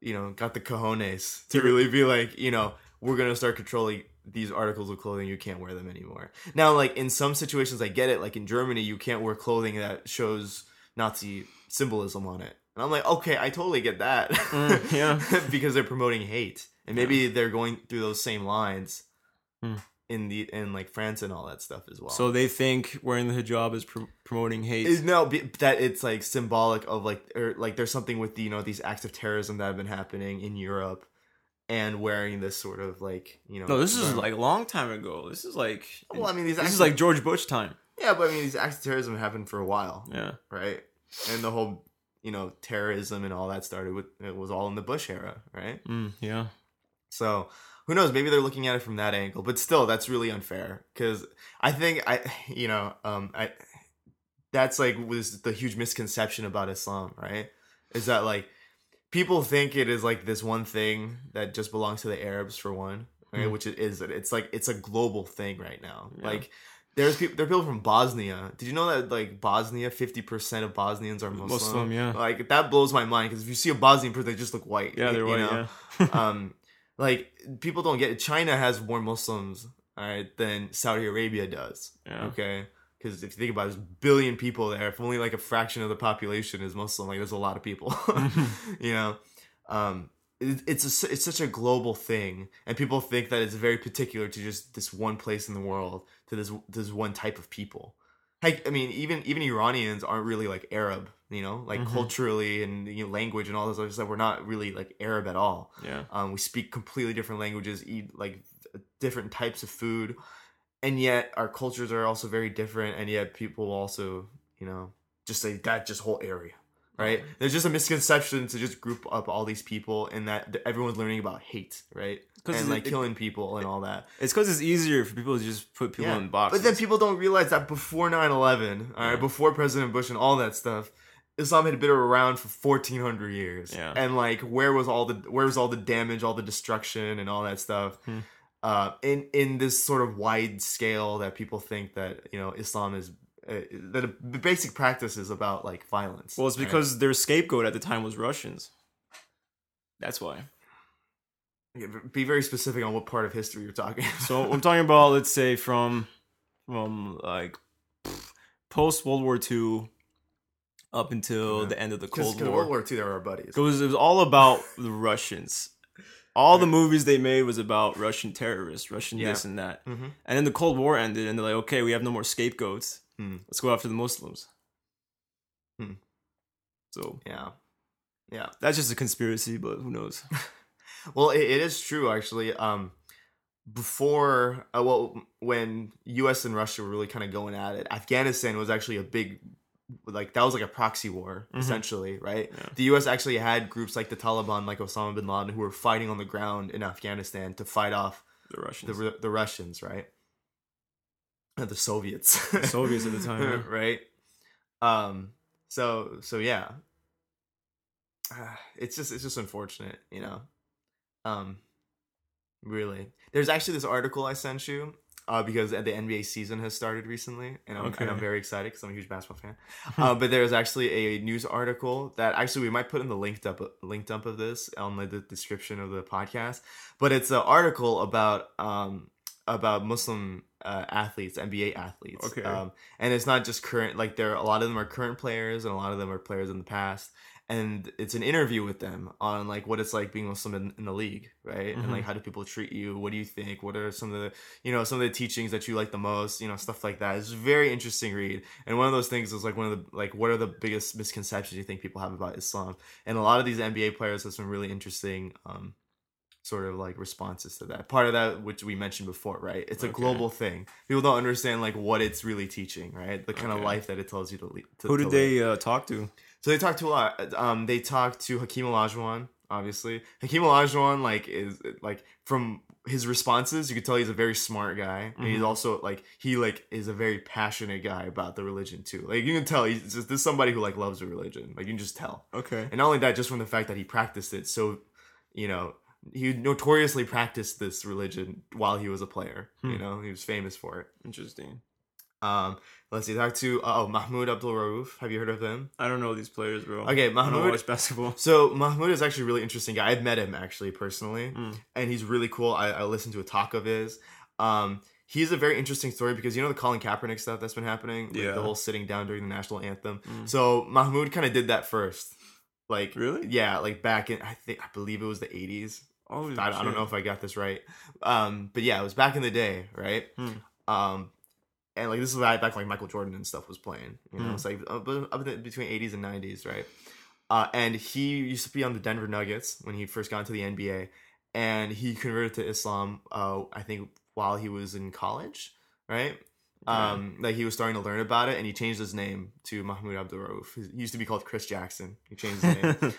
you know, got the cojones to really be like, you know, we're going to start controlling these articles of clothing. You can't wear them anymore. Now, like in some situations, I get it. Like in Germany, you can't wear clothing that shows Nazi symbolism on it. And I'm like, okay, I totally get that. Mm, yeah. Because they're promoting hate. And maybe yeah. they're going through those same lines mm. in the in like France and all that stuff as well. So they think wearing the hijab is pr- promoting hate. It's, no, that it's like symbolic of like or like there's something with the, you know, these acts of terrorism that have been happening in Europe, and wearing this sort of like, you know. No, this is like a long time ago. This is like. Well, I mean, these. This acts- is like George Bush time. Yeah, but I mean, these acts of terrorism happened for a while. Yeah. Right? And the whole, you know, terrorism and all that started with, it was all in the Bush era, right? Mm, yeah. So, who knows? Maybe they're looking at it from that angle. But still, that's really unfair. Because I think, I, you know, um, I that's like was the huge misconception about Islam, right? Is that like, people think it is like this one thing that just belongs to the Arabs for one, right? Mm. Which it is. It's like, it's a global thing right now. Yeah. Like, There's people, there are people from Bosnia. Did you know that, like, Bosnia, fifty percent of Bosnians are Muslim? Muslim, yeah. Like, that blows my mind, because if you see a Bosnian person, they just look white. Yeah, they're you white, know? Yeah. um, like, people don't get it. China has more Muslims, all right, than Saudi Arabia does, yeah. Okay? Because if you think about it, there's a billion people there. If only, like, a fraction of the population is Muslim, like, there's a lot of people, you know? Um, it, it's, a, it's such a global thing, and people think that it's very particular to just this one place in the world. To this, this one type of people. Like, I mean, even even Iranians aren't really like Arab, you know, like mm-hmm. culturally and you know, language and all this other stuff. We're not really like Arab at all. Yeah. Um, we speak completely different languages, eat like different types of food, and yet our cultures are also very different. And yet people also, you know, just say that just whole area, right? There's just a misconception to just group up all these people, and that everyone's learning about hate, right? And like it, killing people and all that. It's because it's easier for people to just put people yeah. in boxes. But then people don't realize that before nine eleven, all right, yeah. before President Bush and all that stuff, Islam had been around for fourteen hundred years. Yeah. And like, where was all the where was all the damage, all the destruction, and all that stuff? Hmm. Uh, in in this sort of wide scale that people think that you know Islam is uh, that a, the basic practice is about like violence. Well, it's because right? their scapegoat at the time was Russians. That's why. Be very specific on what part of history you're talking about. So I'm talking about, let's say, from from like post World War Two up until yeah. the end of the Cold War. World War Two, they were our buddies. It was, it was all about the Russians. All yeah. the movies they made was about Russian terrorists, Russian yeah. this and that. Mm-hmm. And then the Cold War ended, and they're like, okay, we have no more scapegoats. Hmm. Let's go after the Muslims. Hmm. So yeah, yeah, that's just a conspiracy, but who knows. Well, it, it is true, actually. Um, before, uh, well, when U S and Russia were really kind of going at it, Afghanistan was actually a big, like, that was like a proxy war, mm-hmm. essentially, right? Yeah. The U S actually had groups like the Taliban, like Osama bin Laden, who were fighting on the ground in Afghanistan to fight off the Russians, the, the Russians, right? The Soviets. The Soviets at the time, right? Um, so, so yeah. Uh, it's just, it's just unfortunate, you know? Um, really, there's actually this article I sent you, uh, because the N B A season has started recently, and I'm, okay. and I'm very excited because I'm a huge basketball fan. uh, but there's actually a news article that actually we might put in the link dump, link dump of this on the, the description of the podcast. But it's an article about um about Muslim uh, athletes, N B A athletes. Okay. Um, and it's not just current; like there, a lot of them are current players, and a lot of them are players in the past. And it's an interview with them on like what it's like being Muslim in, in the league, right? Mm-hmm. And like how do people treat you? What do you think? What are some of the you know some of the teachings that you like the most? You know stuff like that. It's a very interesting read. And one of those things is like one of the like what are the biggest misconceptions you think people have about Islam? And a lot of these N B A players have some really interesting um, sort of like responses to that. Part of that which we mentioned before, right? It's okay. a global thing. People don't understand like what it's really teaching, right? The kind okay. of life that it tells you to lead. Who did to they uh, talk to? So they talked to a lot. Um, they talked to Hakeem Olajuwon, obviously. Hakeem Olajuwon, like, is like from his responses, you could tell he's a very smart guy. Mm-hmm. And he's also like he like is a very passionate guy about the religion too. Like you can tell he's just this is somebody who like loves the religion. Like you can just tell. Okay. And not only that, just from the fact that he practiced it. So, you know, he notoriously practiced this religion while he was a player. Hmm. You know, he was famous for it. Interesting. Um, let's see, talk to, uh, oh, Mahmoud Abdul-Rauf. Have you heard of him? I don't know these players, bro. Okay, Mahmoud. I don't watch basketball. So, Mahmoud is actually a really interesting guy. I've met him, actually, personally. Mm. And he's really cool. I, I listened to a talk of his. Um, he's a very interesting story because, you know, the Colin Kaepernick stuff that's been happening? Yeah. Like the whole sitting down during the national anthem. Mm. So, Mahmoud kind of did that first. Like, really? Yeah, like back in, I think, I believe it was the eighties. Oh, I, I don't know if I got this right. Um, but yeah, it was back in the day, right? Mm. Um, And, like, this is back like Michael Jordan and stuff was playing. You know, mm. it's like up in between eighties and nineties, right? Uh, and he used to be on the Denver Nuggets when he first got into the N B A. and he converted to Islam, uh, I think, while he was in college, right? Yeah. Um, like, he was starting to learn about it, and he changed his name to Mahmoud Abdul-Rauf. He used to be called Chris Jackson. He changed his name.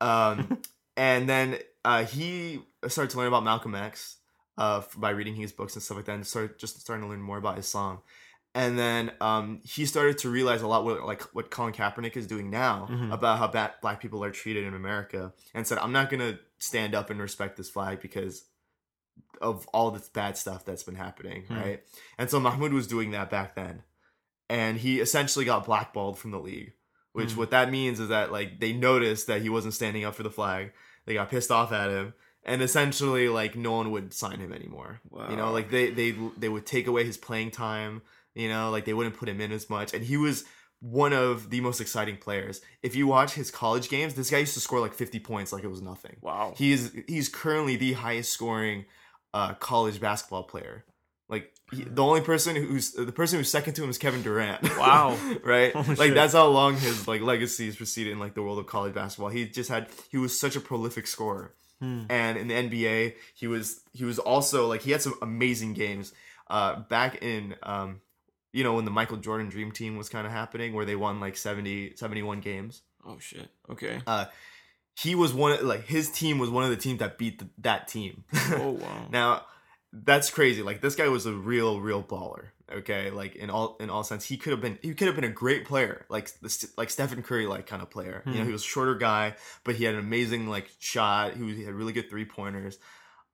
um, and then uh, he started to learn about Malcolm X uh, by reading his books and stuff like that, and started just starting to learn more about Islam. And then um, he started to realize a lot what like what Colin Kaepernick is doing now mm-hmm. about how bad black people are treated in America, and said, "I'm not gonna stand up and respect this flag because of all this bad stuff that's been happening." Mm-hmm. Right. And so Mahmoud was doing that back then, and he essentially got blackballed from the league. Which mm-hmm. what that means is that like they noticed that he wasn't standing up for the flag. They got pissed off at him. And essentially, like, no one would sign him anymore. Wow. You know, like they they they would take away his playing time. You know, like, they wouldn't put him in as much. And he was one of the most exciting players. If you watch his college games, this guy used to score like fifty points like it was nothing. Wow. He is, he's currently the highest scoring uh, college basketball player. Like, he, the only person who's the person who's second to him is Kevin Durant. Wow. Right? Holy like, shit. That's how long his, like, legacy has proceeded in, like, the world of college basketball. He just had, he was such a prolific scorer. Hmm. And in the N B A, he was, he was also, like, he had some amazing games. Uh, back in... Um, you know, when the Michael Jordan Dream Team was kind of happening, where they won like seventy, seventy-one games. Oh, shit. Okay. Uh, he was one of, like, his team was one of the teams that beat the, that team. Oh, wow. Now, that's crazy. Like, this guy was a real, real baller. Okay. Like, in all, in all sense, he could have been, he could have been a great player. Like, the, like Stephen Curry, like, kind of player. Hmm. You know, he was a shorter guy, but he had an amazing, like, shot. He, was, he had really good three pointers.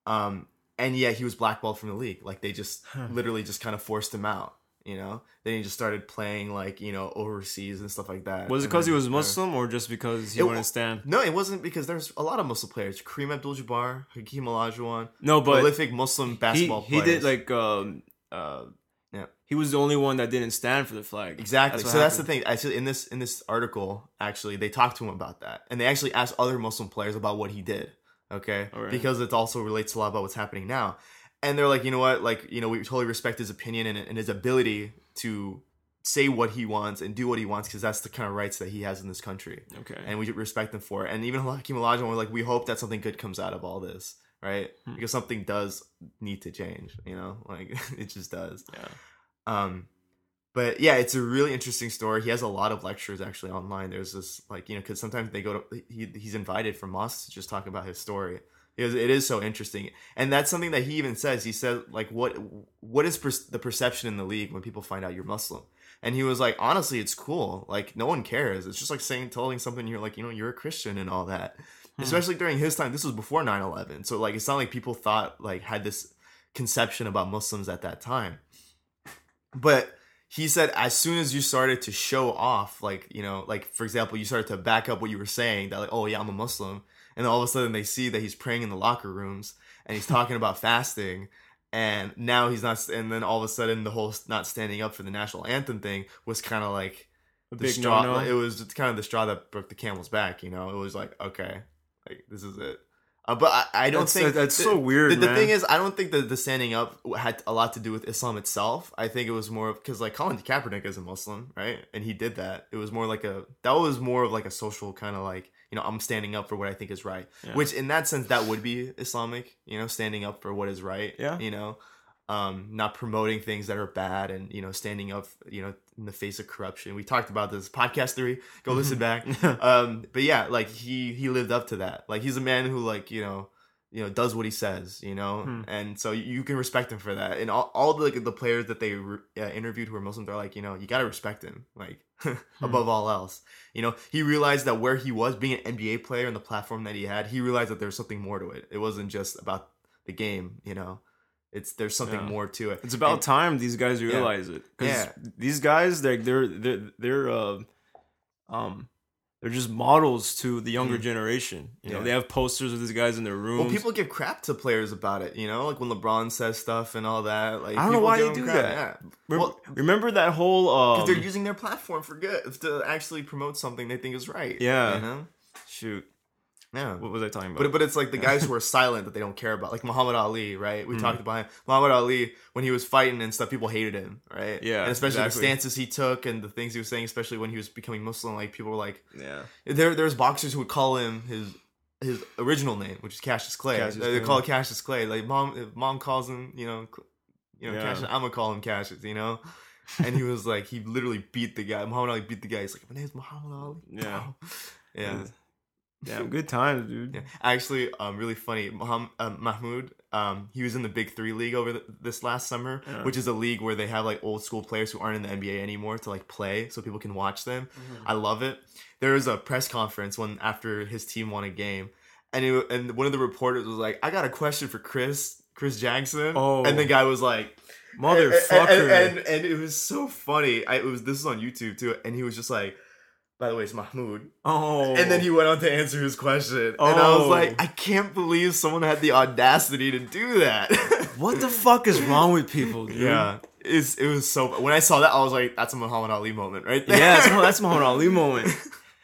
Um, and yeah, he was blackballed from the league. Like, they just literally just kind of forced him out. You know, then he just started playing, like, you know, overseas and stuff like that. Was it because he was Muslim or just because he it, wouldn't stand? No, it wasn't, because there's a lot of Muslim players. Kareem Abdul-Jabbar, Hakeem Olajuwon. No, but... prolific Muslim basketball he, he players. He did, like... Um, uh, yeah. He was the only one that didn't stand for the flag. Exactly. That's so happened. That's the thing. Actually, in this in this article, actually, they talked to him about that. And they actually asked other Muslim players about what he did. Okay? Right. Because it also relates a lot about what's happening now. And they're like, you know what, like, you know, we totally respect his opinion and, and his ability to say what he wants and do what he wants, because that's the kind of rights that he has in this country. Okay. And we respect them for it. And even Hakeem Olajuwon, we're like, we hope that something good comes out of all this, right? Hmm. Because something does need to change, you know? Like, it just does. Yeah. Um, but, yeah, it's a really interesting story. He has a lot of lectures, actually, online. There's this, like, you know, because sometimes they go to, he, he's invited from mosques to just talk about his story. Because it is so interesting. And that's something that he even says. He said, like, what what is per- the perception in the league when people find out you're Muslim? And he was like, honestly, it's cool. Like, no one cares. It's just like saying, telling something you're like, you know, you're a Christian and all that. Hmm. Especially during his time. This was before nine eleven. So, like, it's not like people thought, like, had this conception about Muslims at that time. But he said, as soon as you started to show off, like, you know, like, for example, you started to back up what you were saying, that, like, oh, yeah, I'm a Muslim. And all of a sudden they see that he's praying in the locker rooms and he's talking about fasting. And now he's not. And then all of a sudden the whole not standing up for the national anthem thing was kind of like a the big straw. No-no. It was kind of the straw that broke the camel's back. You know, it was like, OK, like, this is it. Uh, but I, I don't that's, think that's th- so weird. The, the man. thing is, I don't think that the standing up had a lot to do with Islam itself. I think it was more of because like Colin Kaepernick is a Muslim. Right. And he did that. It was more like a that was more of like a social kind of like, you know, I'm standing up for what I think is right, yeah. Which in that sense, that would be Islamic, you know, standing up for what is right. Yeah. You know, um, not promoting things that are bad and, you know, standing up, you know, in the face of corruption. We talked about this podcast three, go listen back. Um, but yeah, like he, he lived up to that. Like he's a man who like, you know, you know, does what he says, you know? Hmm. And so you can respect him for that. And all, all the, the players that they re- uh, interviewed who are Muslims, they're like, you know, you got to respect him, like, above hmm. all else. You know, he realized that where he was, being an N B A player and the platform that he had, he realized that there was something more to it. It wasn't just about the game, you know? It's There's something yeah. more to it. It's about and, time these guys realize yeah. it. Because yeah. these guys, they're, they're, they're, they're uh, um... they're just models to the younger mm. generation. You yeah. know, they have posters of these guys in their rooms. Well, people give crap to players about it, you know? Like when LeBron says stuff and all that. Like, I don't know why they do crap. that. Yeah. Re- well, remember that whole... Because um, they're using their platform for good to actually promote something they think is right. Yeah. You know? Shoot. Yeah. What was I talking about? But, but it's like the guys who are silent that they don't care about. Like Muhammad Ali, right? We mm. talked about him. Muhammad Ali, when he was fighting and stuff, people hated him, right? Yeah, and especially exactly. the stances he took and the things he was saying, especially when he was becoming Muslim, like people were like... Yeah. There, There's boxers who would call him his his original name, which is Cassius Clay. Cassius they, they call it Cassius Clay. Like mom, if mom calls him, you know, you know, yeah. Cassius. I'm gonna call him Cassius, you know. And he was like, he literally beat the guy. Muhammad Ali beat the guy. He's like, my name's Muhammad Ali. Yeah, yeah, yeah. Good times, dude. Yeah. Actually, um, really funny. Muhammad, uh, Mahmoud, um, he was in the Big Three League over the, this last summer, yeah. which is a league where they have like old school players who aren't in the N B A anymore to like play, so people can watch them. Mm-hmm. I love it. There was a press conference when after his team won a game, and it, and one of the reporters was like, "I got a question for Chris, Chris Jackson," oh. and the guy was like. Motherfucker, and, and, and, and it was so funny. I, it was this is on YouTube too, and he was just like, "By the way, it's Mahmoud." Oh, and then he went on to answer his question, oh. and I was like, "I can't believe someone had the audacity to do that." What the fuck is wrong with people, dude? Yeah, it's it was so. When I saw that, I was like, "That's a Muhammad Ali moment, right there." Yeah, no, that's a Muhammad Ali moment.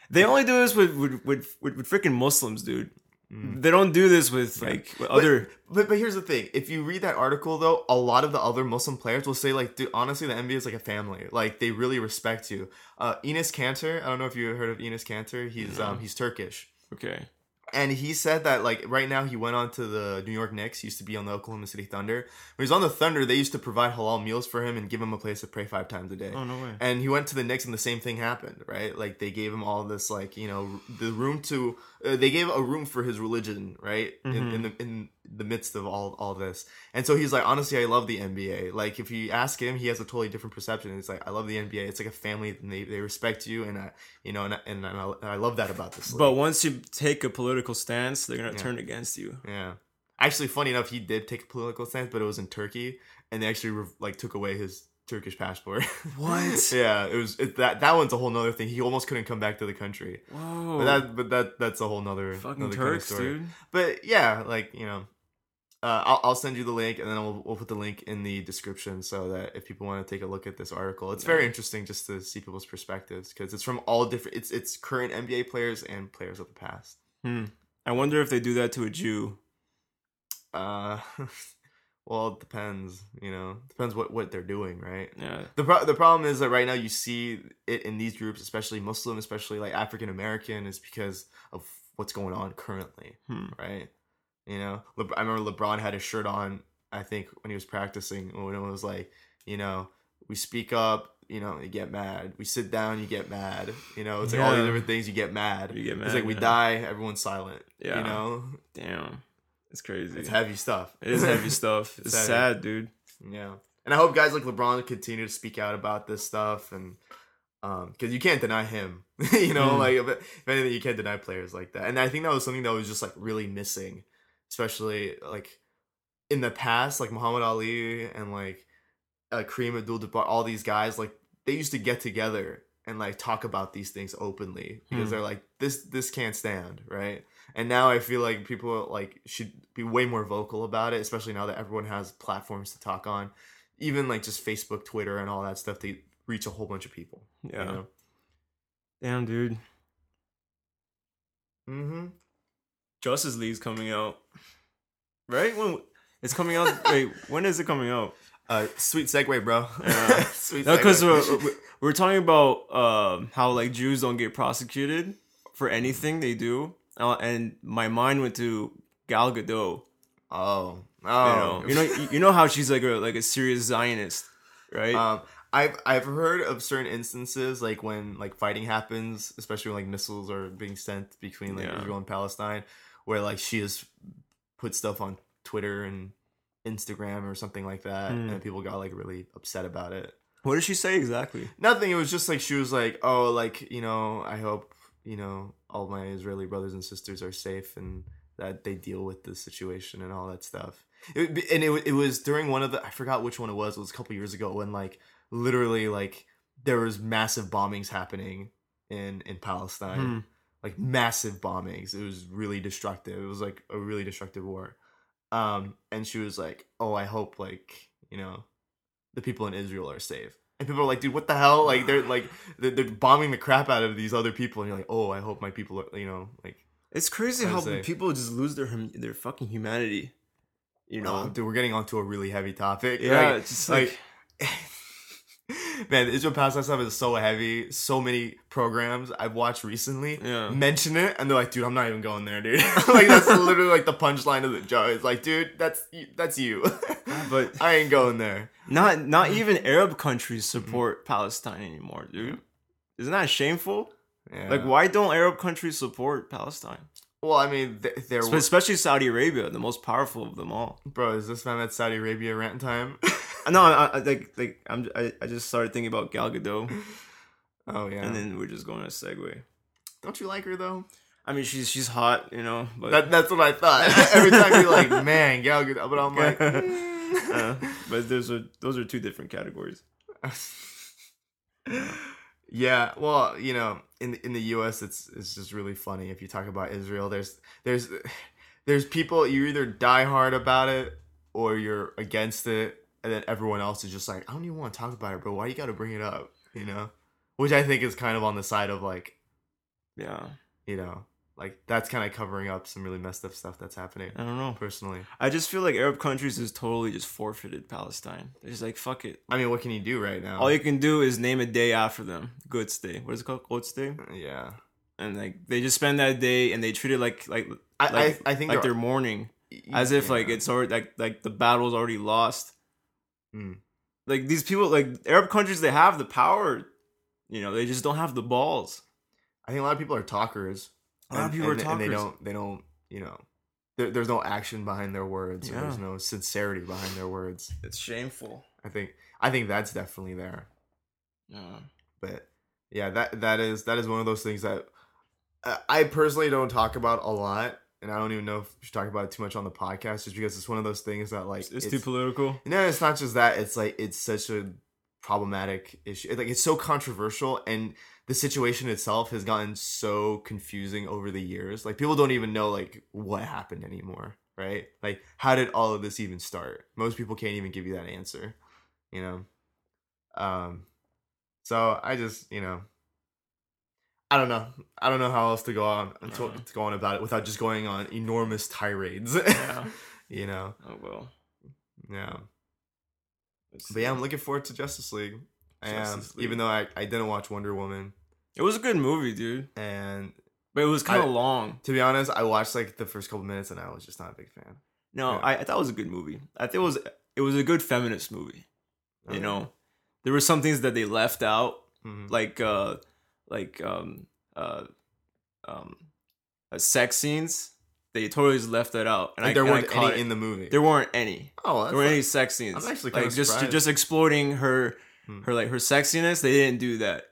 They only do this with with with, with, with freaking Muslims, dude. They don't do this with like with other. But, but but here's the thing: if you read that article, though, a lot of the other Muslim players will say, like, dude, honestly, the N B A is like a family. Like, they really respect you. Uh, Enes Kanter, I don't know if you heard of Enes Kanter. He's yeah. um he's Turkish. Okay. And he said that, like, right now he went on to the New York Knicks. He used to be on the Oklahoma City Thunder. When he was on the Thunder, they used to provide halal meals for him and give him a place to pray five times a day. Oh, no way. And he went to the Knicks and the same thing happened, right? Like, they gave him all this, like, you know, the room to... Uh, they gave a room for his religion, right? Mm-hmm. In, in, the, in the midst of all, all this. And so he's like, honestly, I love the N B A. Like, if you ask him, he has a totally different perception. He's like, I love the N B A. It's like a family. And they, they respect you. And I, you know, and, and, and, I, and I love that about this league. But once you take a political stance, they're going to yeah. turn against you. Yeah. Actually, funny enough, he did take a political stance, but it was in Turkey. And they actually, re- like, took away his... Turkish passport. What? Yeah, it was it, that. That one's a whole nother thing. He almost couldn't come back to the country. Whoa. But that, but that, that's a whole nother fucking another Turks, kind of story. Dude. But yeah, like you know, uh, I'll I'll send you the link, and then we'll we'll put the link in the description so that if people want to take a look at this article, it's yeah. very interesting just to see people's perspectives because it's from all different. It's it's current N B A players and players of the past. Hmm. I wonder if they do that to a Jew. Uh. Well, it depends, you know. Depends what, what they're doing, right? Yeah. The pro- the problem is that right now you see it in these groups, especially Muslim, especially like African American, is because of what's going on currently, hmm. right? You know, Le- I remember LeBron had his shirt on, I think, when he was practicing, when it was like, you know, we speak up, you know, you get mad. We sit down, you get mad. You know, it's like yeah. all these different things, you get mad. You get mad. It's like yeah. we die, everyone's silent. Yeah. You know? Damn. It's crazy. It's heavy stuff. It is heavy stuff. It's, it's heavy. Sad, dude. Yeah. And I hope guys like LeBron continue to speak out about this stuff. And um, because you can't deny him. You know, mm. like, if, if anything, you can't deny players like that. And I think that was something that was just, like, really missing. Especially, like, in the past, like, Muhammad Ali and, like, uh, Kareem Abdul-Jabbar, all these guys, like, they used to get together and, like, talk about these things openly. Because mm. they're like, this this can't stand, right? And now I feel like people like should be way more vocal about it, especially now that everyone has platforms to talk on, even like just Facebook, Twitter, and all that stuff to reach a whole bunch of people. Yeah. You know? Damn, dude. Mm-hmm. Justice League's coming out, right? When it's coming out? Wait, when is it coming out? Uh, sweet segue, bro. Yeah. Sweet no, segue. Because we're, we're talking about um, how like Jews don't get prosecuted for anything they do. Uh, and my mind went to Gal Gadot. Oh, oh, you know, you know, you know how she's like a like a serious Zionist, right? Um, I've I've heard of certain instances like when like fighting happens, especially when like missiles are being sent between like yeah. Israel and Palestine, where like she has put stuff on Twitter and Instagram or something like that, mm. and people got like really upset about it. What did she say exactly? Nothing. It was just like she was like, oh, like you know, I hope you know. all my Israeli brothers and sisters are safe and that they deal with the situation and all that stuff. It, and it it was during one of the, I forgot which one it was, it was a couple years ago when like literally like there was massive bombings happening in, in Palestine, hmm. like massive bombings. It was really destructive. It was like a really destructive war. Um, and she was like, oh, I hope like, you know, the people in Israel are safe. And people are like, dude, what the hell? Like, they're like, they're, they're bombing the crap out of these other people, and you're like, oh, I hope my people are, you know, like. It's crazy how say. people just lose their their fucking humanity, you know. Oh, dude, we're getting onto a really heavy topic. Yeah, like, it's just like, like Man, the Israel Palestine stuff is so heavy. So many programs I've watched recently yeah. mention it, and they're like, "Dude, I'm not even going there, dude." Like, that's literally like the punchline of the joke. It's like, "Dude, that's that's you." But I ain't going there. Not not even Arab countries support mm-hmm. Palestine anymore, dude. Isn't that shameful? Yeah. Like, why don't Arab countries support Palestine? Well, I mean, th- there was... Especially Saudi Arabia, the most powerful of them all. Bro, is this man at Saudi Arabia rant time? No, I, I, like, like I'm, I, I just started thinking about Gal Gadot. Oh, yeah. And then we're just going to segue. Don't you like her, though? I mean, she's she's hot, you know. But... That, that's what I thought. Every time you're like, man, Gal Gadot. But I'm like... Mm. uh, but those are, those are two different categories. Yeah. Yeah, well, you know, in in the U S, it's it's just really funny. If you talk about Israel, there's there's there's people, you either die hard about it or you're against it, and then everyone else is just like, I don't even want to talk about it, bro. Why you got to bring it up? You know, which I think is kind of on the side of like, yeah, you know, like that's kind of covering up some really messed up stuff that's happening. I don't know, personally. I just feel like Arab countries has totally just forfeited Palestine. They're just like, fuck it. I mean, what can you do right now? All you can do is name a day after them. Goats Day. What is it called? Goats Day? Yeah. And like they just spend that day and they treat it like like I like, I, I think like they're, they're mourning, as if yeah. like it's already like like the battle's already lost. Mm. Like these people, like Arab countries, they have the power. You know, they just don't have the balls. I think a lot of people are talkers. A lot of people and, are talkers. And they don't, they don't, you know, there, there's no action behind their words. Yeah. There's no sincerity behind their words. It's shameful. I think, I think that's definitely there. Yeah. But yeah, that, that is, that is one of those things that I personally don't talk about a lot. And I don't even know if we should talk about it too much on the podcast, just because it's one of those things that like, it's, it's too political. No, it's not just that. It's like, it's such a problematic issue. Like it's so controversial, and the situation itself has gotten so confusing over the years. Like people don't even know like what happened anymore, right? Like how did all of this even start? Most people can't even give you that answer, you know? Um, so I just, you know, I don't know. I don't know how else to go on to, uh-huh. to go on about it without just going on enormous tirades, yeah. You know? Oh, well. Yeah. Let's but see. Yeah, I'm looking forward to Justice League. I am, even though I, I didn't watch Wonder Woman. It was a good movie, dude. And but it was kind of long. To be honest, I watched like the first couple minutes and I was just not a big fan. No, yeah. I, I thought it was a good movie. I think it was it was a good feminist movie. Okay. You know, there were some things that they left out, mm-hmm. like uh, like um uh um uh, sex scenes. They totally just left that out, and like I, there and weren't I any it. in the movie. There weren't any. Oh, that's there weren't like, any sex scenes. I'm actually kind like of just just exploiting her. Her like her sexiness, they didn't do that.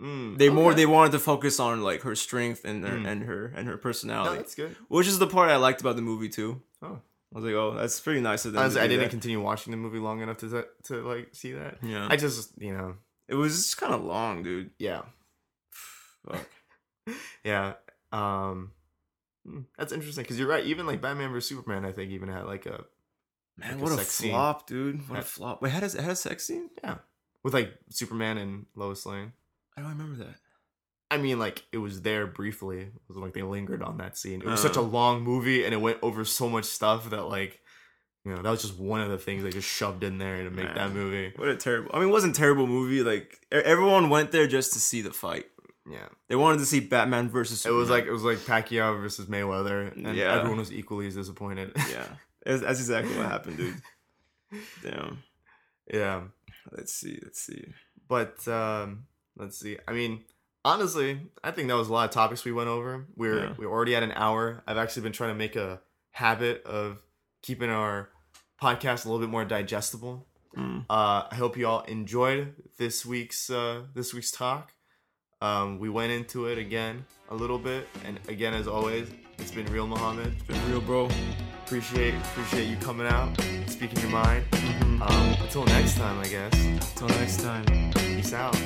Mm, they okay. more they wanted to focus on like her strength and her, mm. and her and her personality. No, that's good. Which is the part I liked about the movie too. Oh, I was like, oh, that's pretty nice of them. I, was, to I didn't that. continue watching the movie long enough to to like see that. Yeah, I just you know it was just kind of long, dude. Yeah, fuck. Yeah, um, that's interesting because you're right. Even like Batman versus Superman, I think even had like a man. Like what a, a flop, scene. dude. What had, a flop. Wait, had a, had a sex scene? Yeah. With, like, Superman and Lois Lane. I don't remember that. I mean, like, it was there briefly. It was like they lingered on that scene. It was uh, such a long movie, and it went over so much stuff that, like, you know, that was just one of the things they just shoved in there to make man, that movie. What a terrible... I mean, it wasn't a terrible movie. Like, everyone went there just to see the fight. Yeah. They wanted to see Batman versus Superman. It was like, it was like Pacquiao versus Mayweather, and yeah. everyone was equally as disappointed. Yeah. That's exactly what happened, dude. Damn. Yeah. Let's see, let's see. But, um, let's see. I mean, honestly, I think that was a lot of topics we went over. We we're, yeah. we we're already at an hour. I've actually been trying to make a habit of keeping our podcast a little bit more digestible. Mm. Uh, I hope you all enjoyed this week's, uh, this week's talk. Um, we went into it again a little bit. And again, as always, it's been real, Muhammad. It's been real, bro. Appreciate, appreciate you coming out, speaking your mind. Mm-hmm. Um, until next time, I guess. Until next time. Peace out.